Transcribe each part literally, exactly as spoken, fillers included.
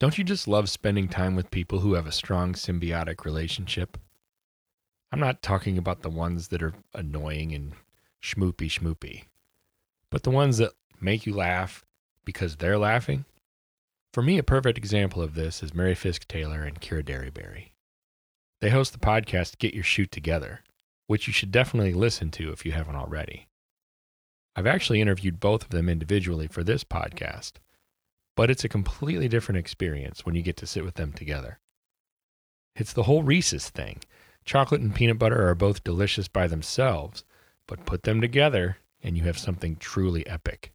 Don't you just love spending time with people who have a strong symbiotic relationship? I'm not talking about the ones that are annoying and schmoopy schmoopy, but the ones that make you laugh because they're laughing. For me, a perfect example of this is Mary Fisk Taylor and Kira Derryberry. They host the podcast Get Your Shoot Together, which you should definitely listen to if you haven't already. I've actually interviewed both of them individually for this podcast, but it's a completely different experience when you get to sit with them together. It's the whole Reese's thing. Chocolate and peanut butter are both delicious by themselves, but put them together and you have something truly epic.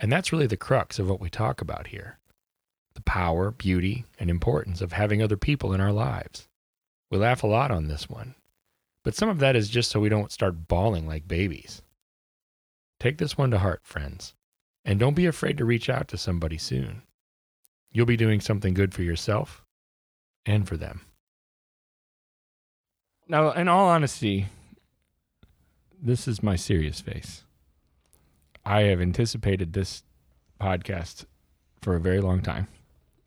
And that's really the crux of what we talk about here. The power, beauty, and importance of having other people in our lives. We laugh a lot on this one, but some of that is just so we don't start bawling like babies. Take this one to heart, friends, and don't be afraid to reach out to somebody soon. You'll be doing something good for yourself and for them. Now, in all honesty, this is my serious face. I have anticipated this podcast for a very long time.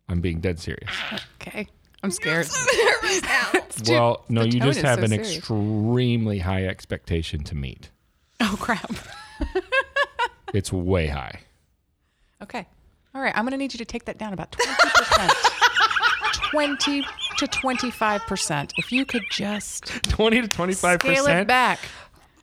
I'm being dead serious. Okay. I'm scared. You're so now. Well, no, you just have so an serious. Extremely high expectation to meet. Oh, crap. It's way high. Okay. All right. I'm going to need you to take that down about twenty percent. twenty to twenty-five percent. If you could just twenty to twenty-five percent. Scale it back.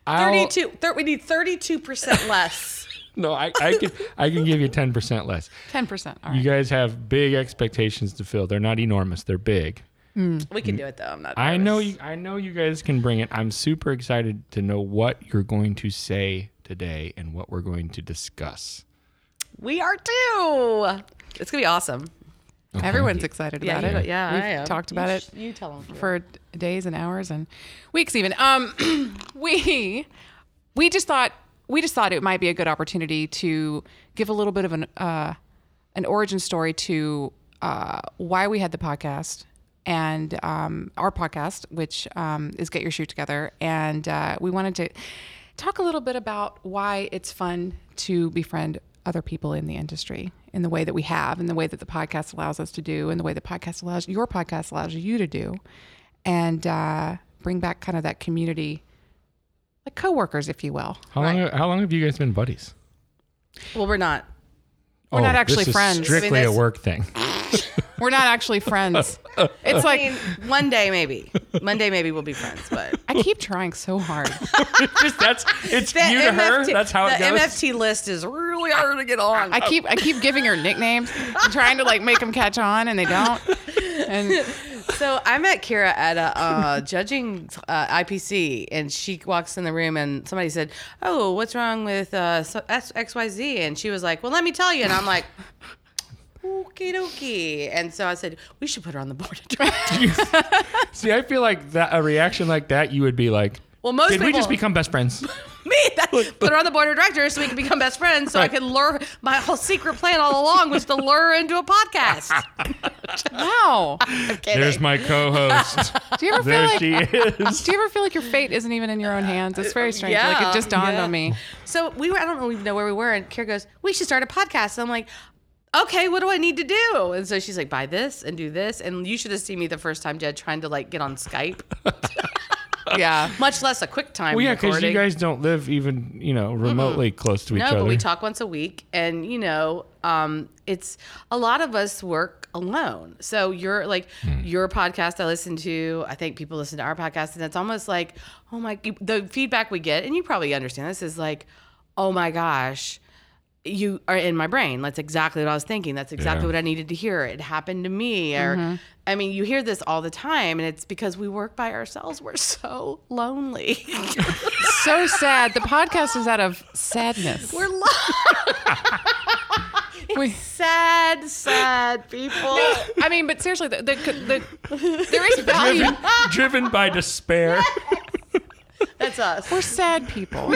thirty-two. Thir- we need thirty-two percent less. No, I, I can I can give you ten percent less. ten percent. All right. You guys have big expectations to fill. They're not enormous. They're big. Mm. We can do it though. I'm not. I nervous. know. You, I know you guys can bring it. I'm super excited to know what you're going to say today and what we're going to discuss. We are too. It's gonna be awesome. Okay. Everyone's excited yeah, about yeah. it. Yeah, We've I am. talked about you sh- it. You tell them for it. days and hours and weeks even. Um, we we just thought. We just thought it might be a good opportunity to give a little bit of an uh, an origin story to uh, why we had the podcast and um, our podcast, which um, is Get Your Shoot Together. And uh, we wanted to talk a little bit about why it's fun to befriend other people in the industry in the way that we have, in the way that the podcast allows us to do, in the way the podcast allows your podcast allows you to do, and uh, bring back kind of that community. Like coworkers, if you will. How right? long? How long have you guys been buddies? Well, we're not. We're oh, not actually this is friends. Strictly I mean, a work thing. We're not actually friends. It's like I mean, one day maybe. One day maybe we'll be friends. But I keep trying so hard. Just that's it's the you to M F T, her. That's how it goes. The M F T list is really hard to get on. I keep I keep giving her nicknames, and trying to like make them catch on, and they don't. And. So I met Kira at a uh, judging uh, I P C, and she walks in the room, and somebody said, "Oh, what's wrong with uh, X Y Z?" And she was like, "Well, let me tell you." And I'm like, "Okie dokie." And so I said, "We should put her on the board of directors." See, I feel like that a reaction like that, you would be like, "Well, most did people- we just become best friends?" Me, that, put her on the board of directors so we can become best friends. So right. I can lure. My whole secret plan all along was to lure her into a podcast. Wow! I'm kidding. There's my co-host. Do you ever there feel like, she is. Do you ever feel like your fate isn't even in your own hands? It's very strange. Yeah, like it just dawned yeah. on me. So we were. I don't even know where we were. And Kira goes, "We should start a podcast." And I'm like, "Okay, what do I need to do?" And so she's like, "Buy this and do this." And you should have seen me the first time, Jed, trying to like get on Skype. Yeah, much less a quick time. Well, yeah, because you guys don't live even, you know, remotely mm-hmm. close to each no, other. No, but we talk once a week, and you know, um, it's a lot of us work alone. So you're like hmm. your podcast I listen to. I think people listen to our podcast, and it's almost like, oh my, the feedback we get, and you probably understand this is like, oh my gosh. You are in my brain. That's exactly what I was thinking. That's exactly yeah. what I needed to hear. It happened to me. Or, mm-hmm. I mean, you hear this all the time, and it's because we work by ourselves. We're so lonely. So sad. The podcast is out of sadness. We're lonely. we, sad, sad people. No, I mean, but seriously, the, the, the, there is value. Driven, driven by despair. That's us. We're sad people.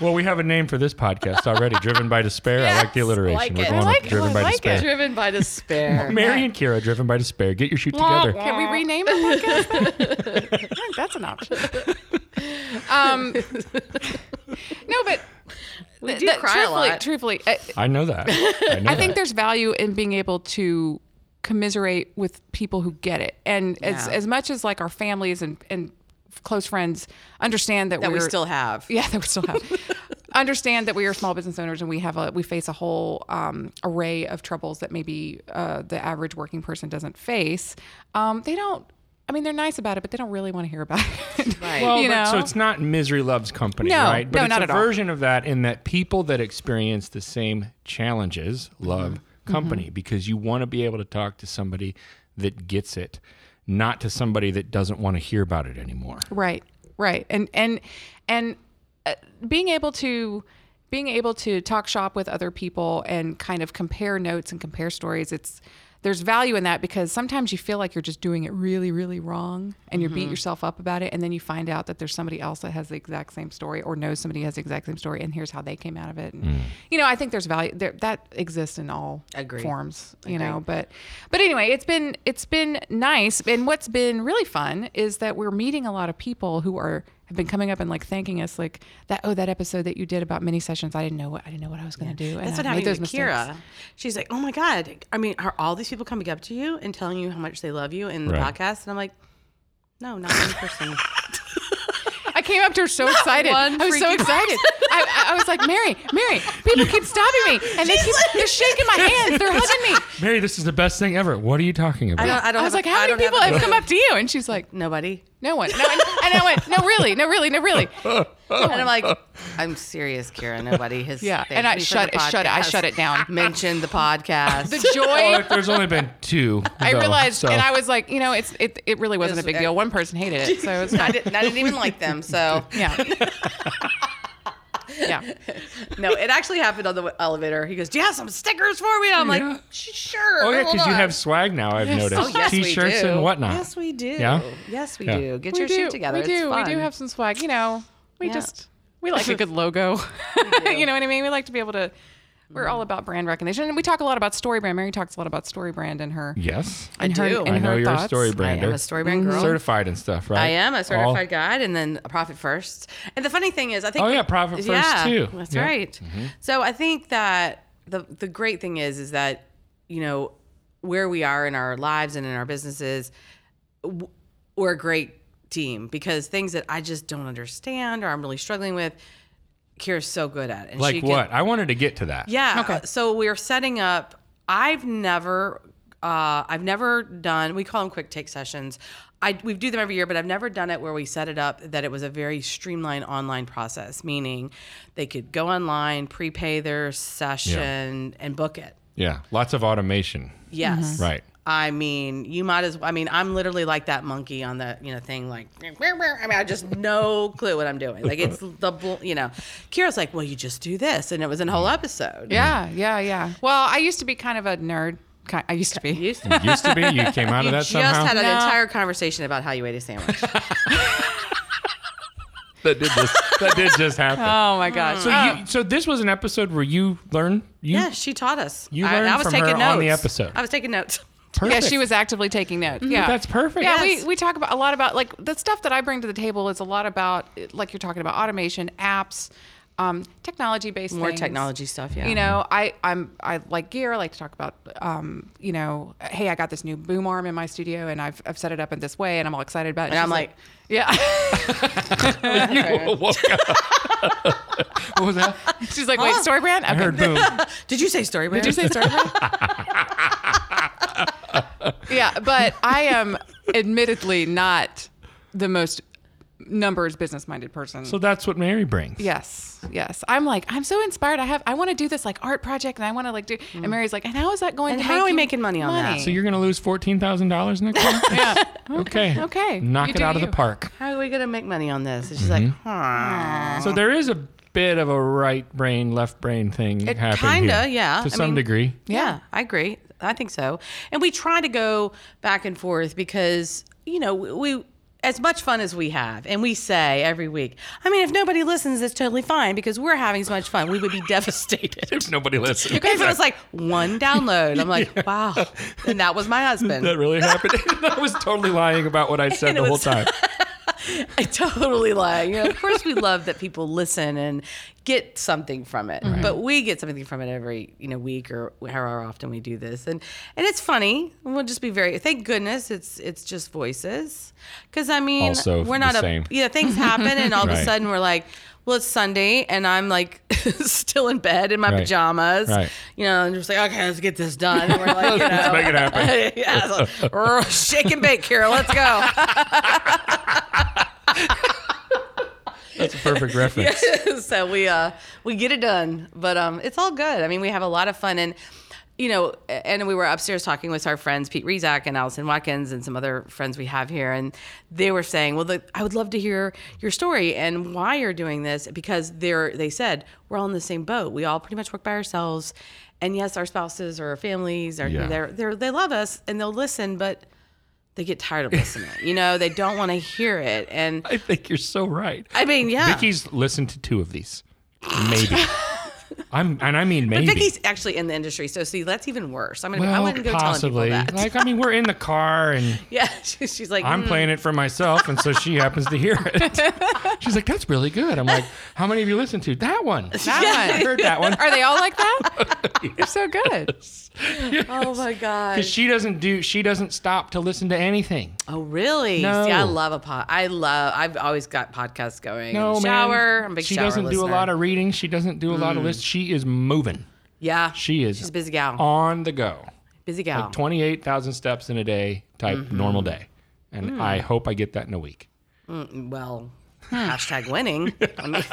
Well, we have a name for this podcast already. Driven by Despair. Yes, I like the alliteration. Like We're going I like, with Driven I by like Despair. It. Driven by Despair. Mary and Kira, Driven by Despair. Get your shoot together. Can we rename the podcast? I think that's an option. Um, no, but we do that, cry truthfully, a lot. Truthfully, I, I know that. I, know I that. think there's value in being able to commiserate with people who get it, and yeah. as as much as like our families and and. close friends understand that, that we still have. Yeah, that we still have. Understand that we are small business owners and we have a we face a whole um, array of troubles that maybe uh, the average working person doesn't face. Um, they don't. I mean, they're nice about it, but they don't really want to hear about it. Right. Well, you know? So it's not misery loves company, no, right? But no, it's not a at version all. of that in that people that experience the same challenges love mm-hmm. company mm-hmm. because you want to be able to talk to somebody that gets it. Not to somebody that doesn't want to hear about it anymore. Right, right. And and and uh, being able to being able to talk shop with other people and kind of compare notes and compare stories, it's there's value in that because sometimes you feel like you're just doing it really, really wrong and you're mm-hmm. beating yourself up about it, and then you find out that there's somebody else that has the exact same story or knows somebody has the exact same story and here's how they came out of it. And, mm. you know, I think there's value there that exists in all Agreed. forms, you Agreed. know, but, but anyway, it's been, it's been nice. And what's been really fun is that we're meeting a lot of people who are, have been coming up and like thanking us like that. Oh, that episode that you did about mini sessions. I didn't know what, I didn't know what I was going to yeah. do. That's and what I happened with Kira. She's like, oh my God. I mean, are all these people coming up to you and telling you how much they love you in the right. podcast? And I'm like, no, not one person. I came up to her so not excited. I was so excited. I, I was like, Mary, Mary, people keep stopping me. And they She's keep, like, they're shaking my hands. They're hugging me. Mary, this is the best thing ever. What are you talking about? I, don't, I, don't I was like, a, how I many people have, have come up to you? And she's like, nobody. No one. No, and, and I went, no, really, no, really, no, really. No and I'm like, I'm serious, Kira. Nobody has. Yeah. And I shut it, shut it. I shut it down. Mentioned the podcast. The joy. Well, there's only been two. I though, realized, so. and I was like, you know, it's it. It really wasn't it was, a big deal. One person hated it, so it's not. I didn't, I didn't even like them. So yeah. Yeah. No, it actually happened on the elevator. He goes, do you have some stickers for me? And I'm yeah. like, sure. Oh, yeah, because you have swag now, I've yes. noticed. Oh, yes, T-shirts we do. And whatnot. Yes, we do. Yeah? Yes, we yeah. do. Get we your do. shoot together. We do. It's fun. We do have some swag. You know, we yeah. just, we like a good logo. You know what I mean? We like to be able to, we're all about brand recognition. And we talk a lot about StoryBrand. Mary talks a lot about StoryBrand in her. Yes. I her, do. I know you're thoughts. a StoryBrander. I am a StoryBrand girl. Certified and stuff, right? I am a certified all. guide and then a Profit First. And the funny thing is, I think. Oh, yeah, Profit First, yeah, too. That's yeah. right. Mm-hmm. So I think that the the great thing is, is that, you know, where we are in our lives and in our businesses, we're a great team because things that I just don't understand or I'm really struggling with. Kira's so good at it. And like she what? Can, I wanted to get to that. Yeah. Okay. So we're setting up. I've never, uh, I've never done. We call them quick take sessions. I we do them every year, but I've never done it where we set it up that it was a very streamlined online process. Meaning, they could go online, prepay their session, yeah. and book it. Yeah. Lots of automation. Yes. Mm-hmm. Right. I mean, you might as well, I mean, I'm literally like that monkey on the, you know, thing like, where, where? I mean, I just no clue what I'm doing. Like it's the, you know, Kira's like, well, you just do this. And it was a whole episode. Yeah, yeah, yeah. Well, I used to be kind of a nerd. I used to be. You used to, you used to be? You came out you of that somehow? You just had an no. entire conversation about how you ate a sandwich. That did just that did just happen. Oh my God! So oh. you, so this was an episode where you learned. You, yeah, she taught us. You learned I, I was from taking her notes. on the episode. I was taking notes. Perfect. Yeah, she was actively taking notes. Mm-hmm. Yeah, that's perfect. Yeah, yes. we, we talk about a lot about like the stuff that I bring to the table is a lot about like you're talking about automation, apps, um, technology based more things. technology stuff. Yeah, you know, I I'm I like gear. I like to talk about um, you know, hey, I got this new boom arm in my studio and I've I've set it up in this way and I'm all excited about it. And She's I'm like, like yeah. You woke up. What was that? She's like, wait, huh? StoryBrand? Okay. I heard boom. Did you say StoryBrand? Did you say StoryBrand? Yeah, but I am admittedly not the most numbers business-minded person. So that's what Mary brings. Yes, yes. I'm like, I'm so inspired. I have, I want to do this like art project, and I want to like do. Mm. And Mary's like, and how is that going? And to how make are we making money on money? that? So you're going to lose fourteen thousand dollars next month? Yeah. Okay. Okay. okay. Knock you it out you. of the park. How are we going to make money on this? And she's mm-hmm. like, huh. So there is a bit of a right brain, left brain thing it happening kinda, here, yeah. To I some mean, degree. Yeah, yeah, I agree. I think so. And we try to go back and forth because, you know, we... as much fun as we have, and we say every week, I mean, if nobody listens, that's totally fine because we're having so much fun. We would be devastated. If nobody listens. If it was like one download, I'm like, yeah. Wow. And that was my husband. That really happened. I was totally lying about what I said the was, whole time. I totally lie. You know, of course, we love that people listen and get something from it, right. But we get something from it every you know week or however often we do this, and and it's funny. We'll just be very thank goodness it's it's just voices, because I mean also we're not the a same. Yeah things happen and all right. of a sudden we're like. Well, it's Sunday, and I'm, like, still in bed in my right. pajamas. Right. You know, and just like, okay, let's get this done. And we're like, you know. Let's make it happen. Yeah, like, oh, shake and bake, Kira. Let's go. That's a perfect reference. Yeah, so we uh, we get it done. But um, it's all good. I mean, we have a lot of fun. And, you know, and we were upstairs talking with our friends, Pete Rizak and Allison Watkins and some other friends we have here. And they were saying, well, the, I would love to hear your story and why you're doing this, because they're, they said, we're all in the same boat. We all pretty much work by ourselves. And yes, our spouses or our families, are, yeah. they're, they're, they love us and they'll listen, but they get tired of listening. You know, they don't want to hear it. And I think you're so right. I mean, yeah. Vicky's listened to two of these, maybe. I'm, and I mean maybe. But Vicky's actually in the industry, so see, that's even worse. I'm gonna, well, I wouldn't go possibly. Telling people that. Like, I mean, we're in the car, and yeah, she, she's like, I'm mm. playing it for myself, and so she happens to hear it. She's like, that's really good. I'm like, how many of you listened to that one? That yeah. one. I heard that one. Are they all like that? Yes. They're so good. Yes. Oh my god. Because she doesn't do, she doesn't stop to listen to anything. Oh really? No. See, I love a pod. I love. I've always got podcasts going. No shower. Man. I'm a big she shower doesn't listener. Do a lot of reading. She doesn't do a mm. lot of listening. She is moving. Yeah. She is. She's a busy gal. On the go. Busy gal. Like twenty-eight thousand steps in a day type mm-hmm. normal day. And mm. I hope I get that in a week. Mm, well, hashtag winning. I mean,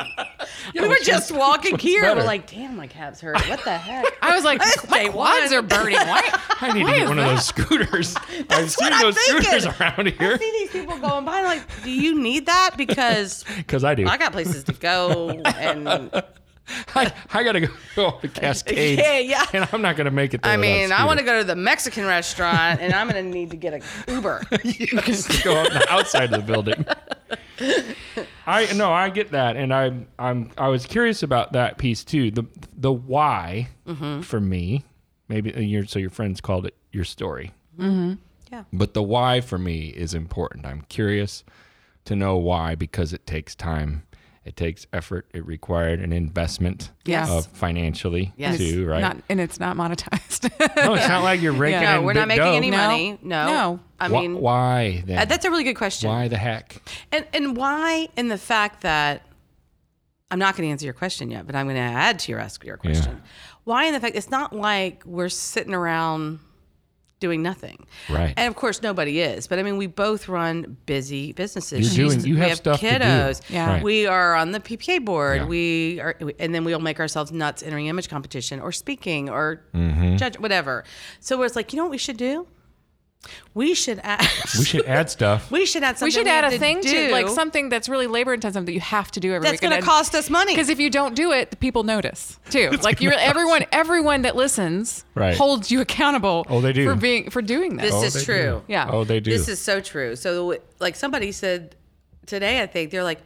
yeah, we were just walking here. Better. We're like, damn, my calves hurt. What the heck? I was like, my quads are burning. Why? I need Why to get one that? Of those scooters. I've seen those thinking. Scooters around here. I see these people going by. I'm like, do you need that? Because I do. I got places to go and... I, I gotta go off the Cascades, yeah, yeah. and I'm not gonna make it there. I mean, I want to go to the Mexican restaurant, and I'm gonna need to get an Uber. You can go off the outside of the building. I no, I get that, and I'm I'm I was curious about that piece too. The the why mm-hmm. for me, maybe your so your friends called it your story. Mm-hmm. Yeah, but the why for me is important. I'm curious to know why because it takes time. It takes effort. It required an investment yes. of financially yes. too, right? Not, and it's not monetized. No, it's not like you're raking yeah. in No, we're not making dough. Any money. No. No. I Wh- mean, why then? Uh, that's a really good question. Why the heck? And and why in the fact that I'm not going to answer your question yet, but I'm going to add to your ask your question. Yeah. Why in the fact it's not like we're sitting around doing nothing. Right. And of course nobody is, but I mean, we both run busy businesses. You're doing, you have, have stuff kiddos. To do. Yeah. Right. We are on the P P A board. Yeah. We are, and then we'll make ourselves nuts entering image competition or speaking or mm-hmm. judge, whatever. So it's like, you know what we should do? We should add. We should add stuff. We should add something. We should we add a to thing do. To like something that's really labor intensive that you have to do every. That's going to cost us money. Because if you don't do it, the people notice too. It's like you, everyone, everyone that listens right. holds you accountable. Oh, they do. for being for doing that. This oh, is true. Do. Yeah. Oh, they do. This is so true. So, like somebody said today, I think they're like.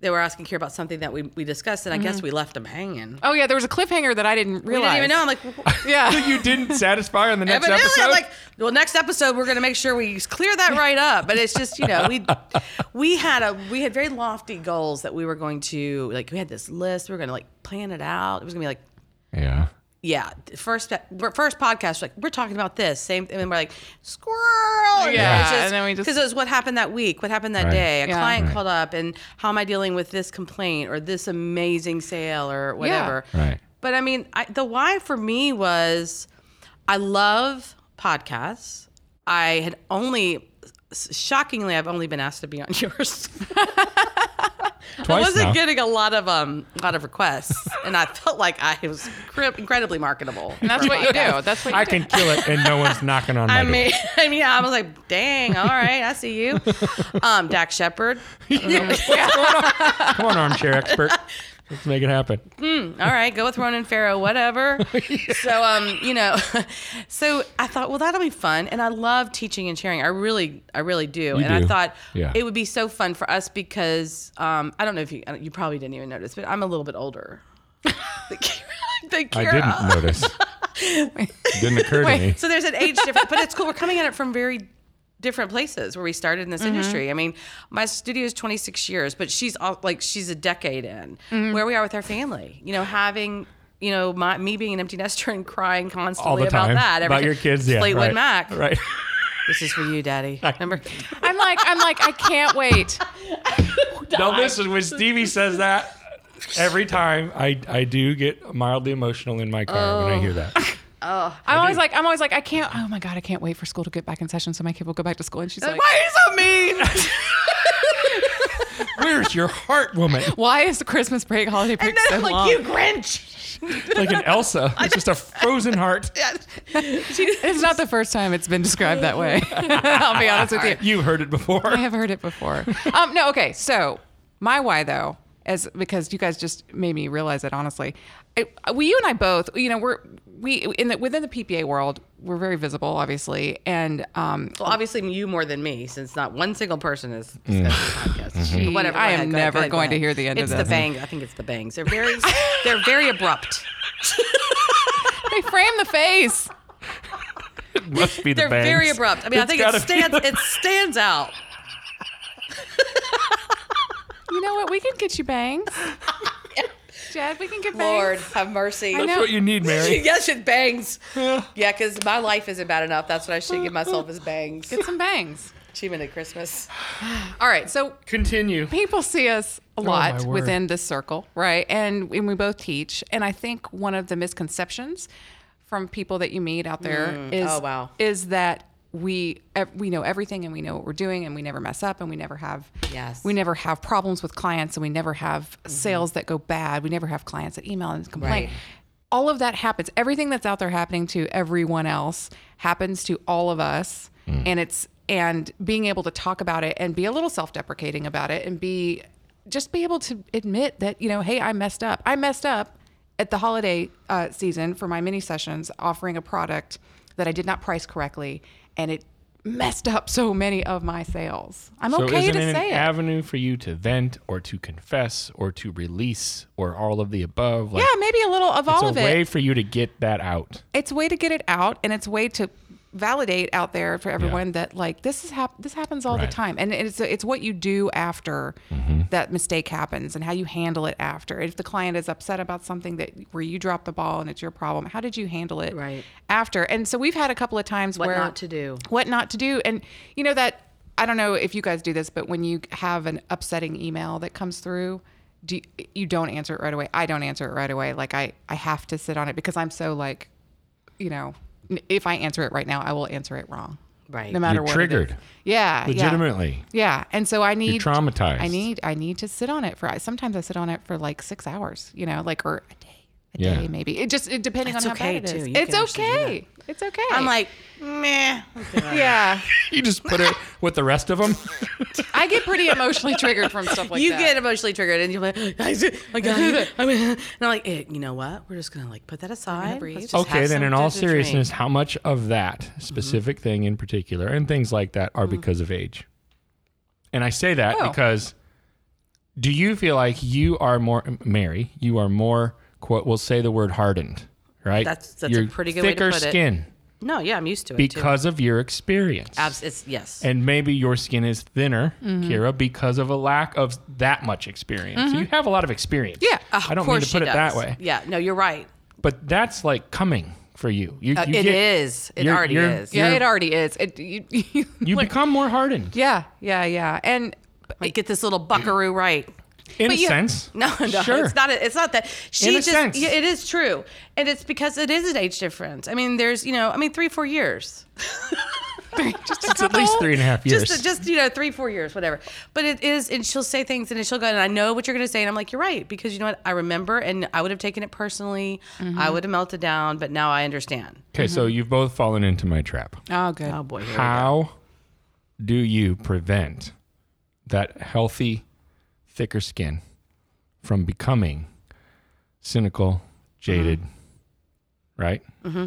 They were asking Kira about something that we, we discussed, and I mm-hmm. guess we left them hanging. Oh, yeah. There was a cliffhanger that I didn't realize. We didn't even know. I'm like, well, yeah. You didn't satisfy on the next Evidently, episode? I'm like, well, next episode, we're going to make sure we clear that right up. But it's just, you know, we we had a we had very lofty goals that we were going to, like, we had this list. We were going to, like, plan it out. It was going to be like. Yeah. Yeah. First first podcast, like, we're talking about this. Same thing. And we're like, squirrel. Yeah. Because it, just... it was what happened that week, what happened that right. day. A yeah. client right. called up, and how am I dealing with this complaint or this amazing sale or whatever. Yeah. Right. But I mean, I, the why for me was I love podcasts. I had only, shockingly, I've only been asked to be on yours. Twice I wasn't now. Getting a lot of um, a lot of requests, and I felt like I was cri- incredibly marketable. And that's what you do. That's what you I do. can kill it, and no one's knocking on my I mean, door. I mean, yeah, I was like, dang, all right, I see you, um, Dax Shepard. What's going on? Come on, armchair expert. Let's make it happen. Mm, all right, go with Ronan Farrow, whatever. yeah. So, um, you know, so I thought, well, that'll be fun. And I love teaching and sharing. I really, I really do. You and do. I thought yeah. it would be so fun for us because um, I don't know if you, you probably didn't even notice, but I'm a little bit older than Kira. I didn't notice. It didn't occur to Wait, me. So there's an age difference, but it's cool. We're coming at it from very different places where we started in this mm-hmm. industry. I mean, my studio is twenty-six years, but she's all, like she's a decade in mm-hmm. where we are with our family. You know, having, you know, my, me being an empty nester and crying constantly all the about time. That. Every about time. Your kids, yeah. Fleetwood right. Mac. Right. This is for you, Daddy. Remember? I'm like, I'm like, I can't wait. No, listen, when Stevie says that, every time I, I do get mildly emotional in my car oh. when I hear that. Oh, I'm I always do. like, I'm always like, I can't, oh my God, I can't wait for school to get back in session so my kid will go back to school. And she's like, why are you so mean? Where's your heart, woman? Why is the Christmas break, holiday break so long? And then it's like, you Grinch. Like an Elsa. It's just a frozen heart. It's not the first time it's been described that way. I'll be honest with you. You've heard it before. I have heard it before. Um, no, okay. So my why though, is because you guys just made me realize it, honestly. I, we, you and I both, you know, we're, we, in the, within the P P A world, we're very visible, obviously. And, um, well, obviously you more than me, since not one single person is discussing the podcast. Mm-hmm. Gee, whatever. I am go never ahead, going ahead. to hear the end it's of that. It's the bang. I think it's the bangs. They're very, they're very abrupt. They frame the face. It must be the they're bangs. They're very abrupt. I mean, it's I think it stands, it stands out. You know what? We can get you bangs. Jed, we can get bangs. Lord, have mercy. That's what you need, Mary. Yes, it's bangs. Yeah, because yeah, my life isn't bad enough. That's what I should give myself is bangs. Get some bangs. Achievement at Christmas. All right, so continue. People see us a lot oh, within this circle, right? And, and we both teach. And I think one of the misconceptions from people that you meet out there mm. is, oh, wow. is that we we know everything and we know what we're doing and we never mess up and we never have yes. we never have problems with clients and we never have mm-hmm. sales that go bad. We never have clients that email and complain. Right. All of that happens. Everything that's out there happening to everyone else happens to all of us. Mm. And it's and being able to talk about it and be a little self-deprecating about it and be just be able to admit that, you know, hey, I messed up. I messed up at the holiday uh, season for my mini sessions offering a product that I did not price correctly. And it messed up so many of my sales. I'm so okay to it say it. So isn't it an avenue for you to vent or to confess or to release or all of the above? Like, yeah, maybe a little of all of it. It's a way for you to get that out. It's a way to get it out, and it's a way to validate out there for everyone yeah. that like this is hap- this happens all right. the time. And it's it's what you do after mm-hmm. that mistake happens and how you handle it after. If the client is upset about something that where you dropped the ball and it's your problem, how did you handle it right. after? And so we've had a couple of times what where what not to do. What not to do. And you know that I don't know if you guys do this, but when you have an upsetting email that comes through, do you, you don't answer it right away. I don't answer it right away. Like I I have to sit on it because I'm so like, you know, if I answer it right now, I will answer it wrong. Right. No matter You're what. You're triggered. It is. Yeah. Legitimately. Yeah. And so I need. You're traumatized. I need. I need to sit on it for. Sometimes I sit on it for like six hours. You know, like or a day. A yeah. day maybe. It just it, depending That's on okay how bad too. It is. You it's okay. It's okay. I'm like meh. Yeah. You just put it with the rest of them. I get pretty emotionally triggered from stuff like you that. You get emotionally triggered, and you're like, like I and I'm like, eh, you know what? We're just gonna like put that aside. Okay, then in all seriousness, how much of that specific mm-hmm. thing in particular, and things like that, are mm-hmm. because of age? And I say that oh. because do you feel like you are more Mary? You are more quote. We'll say the word hardened. Right? That's, that's a pretty good way to put it. Thicker skin. No, yeah, I'm used to it, because too. Of your experience. Abs- it's, yes. And maybe your skin is thinner, mm-hmm. Kira, because of a lack of that much experience. Mm-hmm. So you have a lot of experience. Yeah, of I don't mean to put it does. That way. Yeah, no, you're right. But that's like coming for you. you, uh, you it get, is. It you're, already you're, is. You're, yeah, it already is. It, you you, you like, become more hardened. Yeah, yeah, yeah. And like, get this little buckaroo right. In but a you, sense, no, no, sure. it's not. A, it's not that she In a just. Sense. Yeah, it is true, and it's because it is an age difference. I mean, there's you know, I mean, three, four years. Just it's at least three and a half years. Just, just you know, three, four years, whatever. But it is, and she'll say things, and she'll go, and I know what you're going to say, and I'm like, you're right, because you know what, I remember, and I would have taken it personally, mm-hmm. I would have melted down, but now I understand. Okay, mm-hmm. so you've both fallen into my trap. Oh, good. Oh boy. Here How we go. Do you prevent that healthy? Thicker skin from becoming cynical, jaded, mm-hmm. right? Mm-hmm.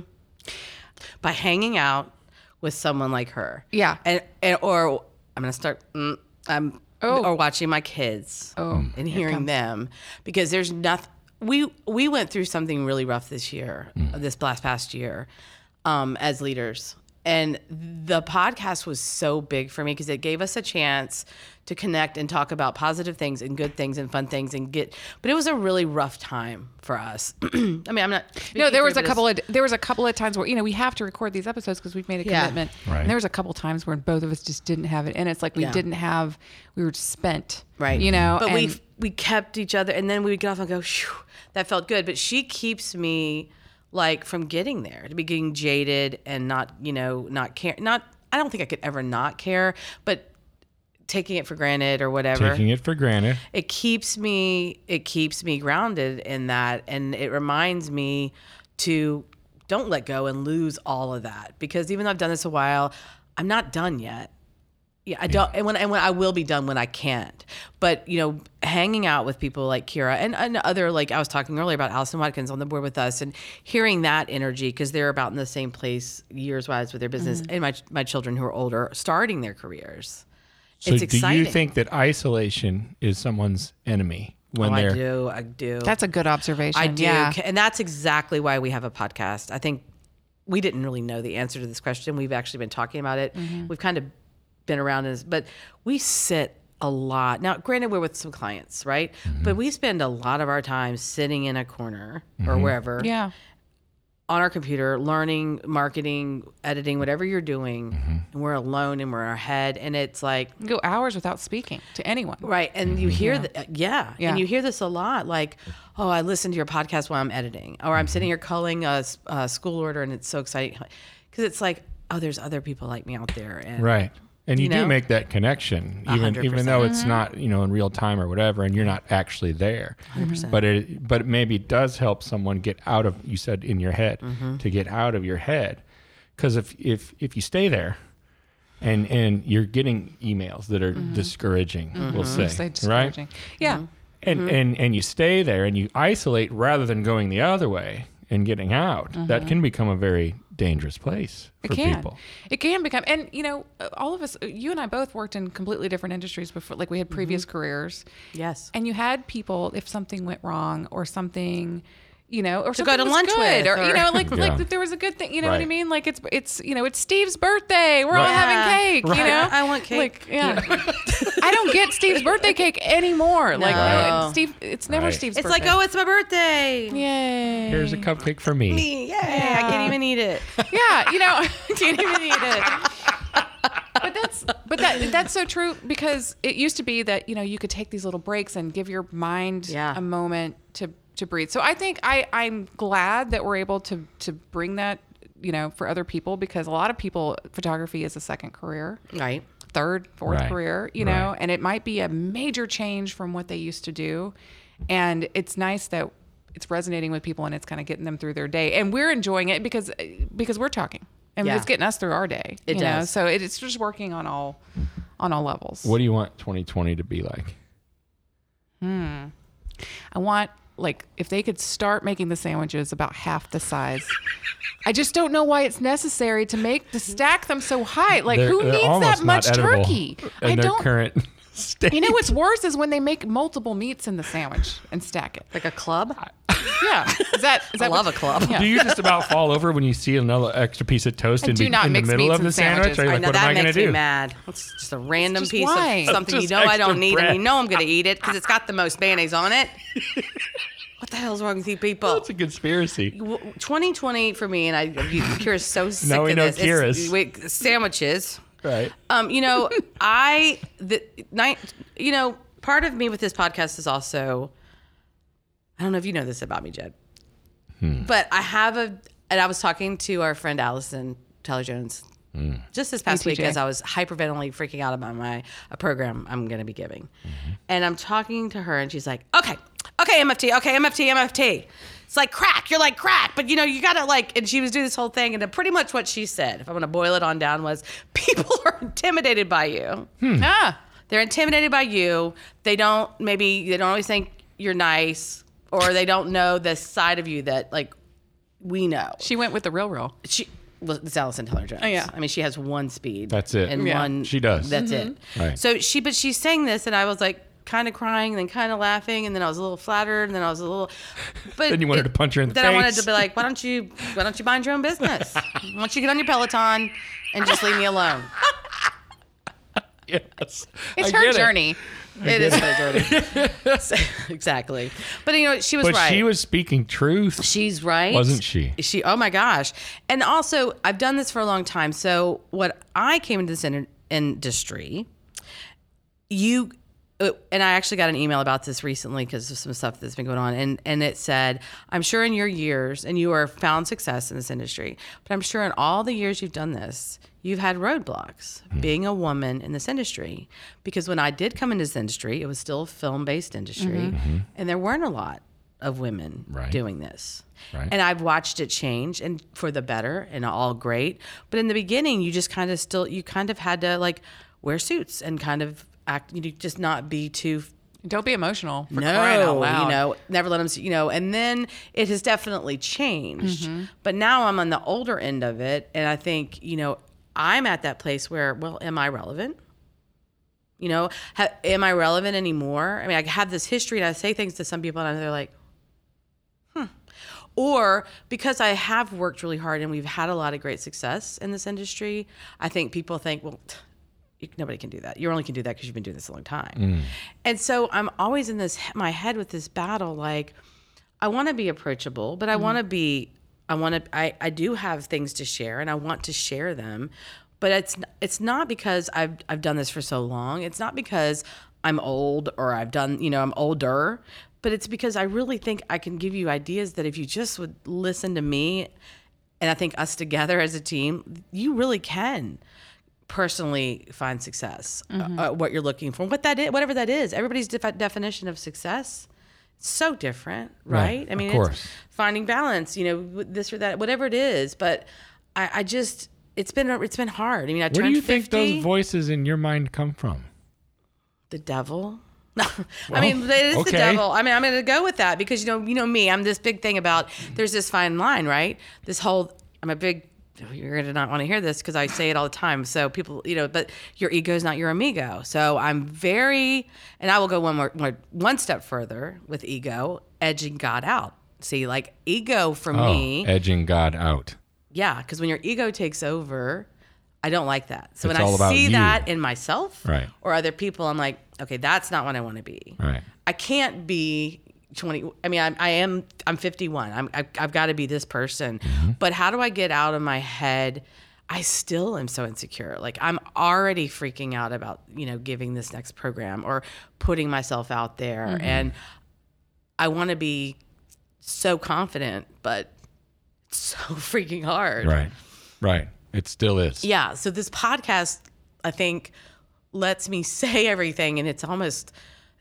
By hanging out with someone like her. Yeah. And, and or I'm going to start, mm, I'm, oh. or watching my kids oh. and hearing them, because there's nothing, we, we went through something really rough this year, mm. this last past year, um, as leaders. And the podcast was so big for me because it gave us a chance to connect and talk about positive things and good things and fun things and get, but it was a really rough time for us. I mean, I'm not. No, there was a couple of, there was a couple of times where, you know, we have to record these episodes because we've made a yeah. commitment. Right. And there was a couple times when both of us just didn't have it. And it's like, we yeah. didn't have, we were spent, right. you know, but we, we kept each other, and then we would get off and go, shoo, that felt good. But she keeps me, like, from getting there, to be getting jaded and not, you know, not care, not, I don't think I could ever not care, but taking it for granted or whatever. Taking it for granted. It keeps me, it keeps me grounded in that. And it reminds me to don't let go and lose all of that, because even though I've done this a while, I'm not done yet. Yeah, I don't, yeah. and when and when I will be done when I can't. But, you know, hanging out with people like Kira and, and other, like I was talking earlier about Allison Watkins on the board with us, and hearing that energy, because they're about in the same place years-wise with their business, mm-hmm. and my my children who are older starting their careers. So it's exciting. Do you think that isolation is someone's enemy? When oh, I do, I do. That's a good observation. I do, yeah. And that's exactly why we have a podcast. I think we didn't really know the answer to this question. We've actually been talking about it. Mm-hmm. We've kind of been around us, but we sit a lot. Now, granted, we're with some clients, right? Mm-hmm. But we spend a lot of our time sitting in a corner mm-hmm. or wherever yeah. on our computer, learning, marketing, editing, whatever you're doing. Mm-hmm. And we're alone and we're in our head. And it's like, you go hours without speaking to anyone. Right. And mm-hmm. you hear yeah. that. Yeah. yeah. And you hear this a lot. Like, oh, I listen to your podcast while I'm editing, or I'm mm-hmm. sitting here culling a, a school order. And it's so exciting because it's like, oh, there's other people like me out there. And right. And you, you know, do make that connection, even one hundred percent. Even though it's not, you know, in real time or whatever, and you're not actually there. one hundred percent. But it but it maybe does help someone get out of, you said in your head, mm-hmm. to get out of your head. Because if, if, if you stay there and, and you're getting emails that are mm-hmm. discouraging, mm-hmm. we'll say, say discouraging. Right? Yeah. And, mm-hmm. and, and you stay there and you isolate rather than going the other way and getting out, mm-hmm. that can become a very dangerous place for it can. people. It can become, and you know, all of us, you and I both worked in completely different industries before, like we had previous mm-hmm. careers. Yes. And you had people, if something went wrong or something, you know, or to something go to lunch good, with, or, or you know, like yeah. like that there was a good thing, you know right. what I mean? Like it's it's you know, it's Steve's birthday. We're right. all having cake, right. you know. I want cake. Like, yeah. yeah. I don't get Steve's birthday cake anymore. No. Like right. Steve, it's never right. Steve's. It's birthday. It's like, oh, it's my birthday. Yay! Here's a cupcake for me. Me, yay! Yeah. I can't even eat it. Yeah, you know, I can't even eat it. But that's but that that's so true, because it used to be that, you know, you could take these little breaks and give your mind yeah. a moment to to breathe. So I think I I'm glad that we're able to to bring that, you know, for other people, because a lot of people, photography is a second career. Right. Third, fourth right. career, you know, right. and it might be a major change from what they used to do. And it's nice that it's resonating with people and it's kind of getting them through their day. And we're enjoying it because because we're talking and yeah. it's getting us through our day. It you does. Know? So it, it's just working on all on all levels. What do you want twenty twenty to be like? Hmm. I want, like, if they could start making the sandwiches about half the size. I just don't know why it's necessary to make to stack them so high. Like, they're, who they're needs that much turkey? In I their don't. Current state. You know what's worse is when they make multiple meats in the sandwich and stack it like a club. Yeah, is that? Is that I love what, a club. Yeah. Do you just about fall over when you see another extra piece of toast and in, be, in the middle of the sandwich? Are you like, know, what am I going to do? That makes me mad. It's just a random just piece why? Of something you know I don't need, bread. And you know I'm going to eat it because it's got the most mayonnaise on it. What the hell's wrong with you people? That's a conspiracy. twenty twenty for me, and I, you, Kira's so sick now of this. Now we know Kira's. It's sandwiches. Right. Um, you know, I, the night, you know, part of me with this podcast is also, I don't know if you know this about me, Jed, hmm. but I have a, and I was talking to our friend Allison Tyler Jones hmm. just this past week as I was hyperventilating, freaking out about my, a program I'm going to be giving. Mm-hmm. And I'm talking to her and she's like, okay. Okay, M F T, okay, M F T, M F T. It's like crack, you're like crack, but you know, you gotta like, and she was doing this whole thing, and pretty much what she said, if I wanna boil it on down, was people are intimidated by you. Hmm. Ah, they're intimidated by you. They don't, maybe, they don't always think you're nice, or they don't know the side of you that like we know. She went with the real real. She, it's Allison Tyler Jones. Oh, yeah. I mean, she has one speed. That's it. And yeah. one. She does. That's mm-hmm. it. Right. So she, but she sang this, and I was like, kind of crying, and then kind of laughing, and then I was a little flattered, and then I was a little. But then you wanted it, to punch her in the then face. Then I wanted to be like, why don't you, why don't you mind your own business? Why don't you get on your Peloton and just leave me alone? Yes, it's I her journey. It, it is it. her journey. So, exactly. But you know, she was but right. She was speaking truth. She's right, wasn't she? She. Oh my gosh! And also, I've done this for a long time. So what I came into this in- industry, you. And I actually got an email about this recently because of some stuff that's been going on. And, and it said, I'm sure in your years, and you are found success in this industry, but I'm sure in all the years you've done this, you've had roadblocks mm. being a woman in this industry. Because when I did come into this industry, it was still a film-based industry, mm-hmm. Mm-hmm. and there weren't a lot of women right. doing this. Right. And I've watched it change, and for the better, and all great. But in the beginning, you just kind of still, you kind of had to like wear suits and kind of, act, you know, just not be too. Don't be emotional. For no, crying out loud. You know, never let them. See, you know, and then it has definitely changed. Mm-hmm. But now I'm on the older end of it, and I think you know I'm at that place where, well, am I relevant? You know, ha- am I relevant anymore? I mean, I have this history, and I say things to some people, and they're like, hmm. Or because I have worked really hard, and we've had a lot of great success in this industry, I think people think, well. T- Nobody can do that. You only can do that because you've been doing this a long time. Mm. And so I'm always in this my head with this battle. Like, I want to be approachable, but I mm. want to be. I want to. I, I do have things to share, and I want to share them. But it's it's not because I've I've done this for so long. It's not because I'm old or I've done. You know, I'm older. But it's because I really think I can give you ideas that if you just would listen to me, and I think us together as a team, you really can. Personally find success, mm-hmm. uh, what you're looking for, what that is, whatever that is. Everybody's defi- definition of success is so different, right? right I mean, of course. It's finding balance, you know, this or that, whatever it is. But I, I just, it's been it's been hard. I mean, I turned fifty. Where do you think those voices in your mind come from? The devil. Well, I mean, it is okay. The devil. I mean, I'm going to go with that because, you know, you know me, I'm this big thing about, there's this fine line, right? This whole, I'm a big, you're going to not want to hear this because I say it all the time. So people, you know, but your ego is not your amigo. So I'm very, and I will go one more, more one step further with ego, edging God out. See, like ego for oh, me. Edging God out. Yeah. Because when your ego takes over, I don't like that. So it's when I see you. That in myself right. or other people, I'm like, okay, that's not what I want to be. Right. I can't be twenty. I mean, I'm, I am, I'm fifty-one. I'm, I've, I've got to be this person, mm-hmm. but how do I get out of my head? I still am so insecure. Like I'm already freaking out about, you know, giving this next program or putting myself out there. Mm-hmm. And I want to be so confident, but it's so freaking hard. Right. Right. It still is. Yeah. So this podcast, I think, lets me say everything, and it's almost,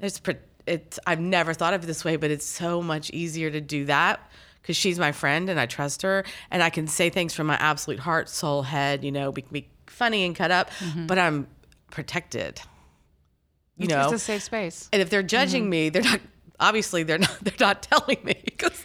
it's pretty, It's, I've never thought of it this way, but it's so much easier to do that because she's my friend and I trust her, and I can say things from my absolute heart, soul, head, you know, we can be funny and cut up, mm-hmm. but I'm protected, you it's know. It's just a safe space. And if they're judging mm-hmm. me, they're not, obviously they're not, they're not telling me because,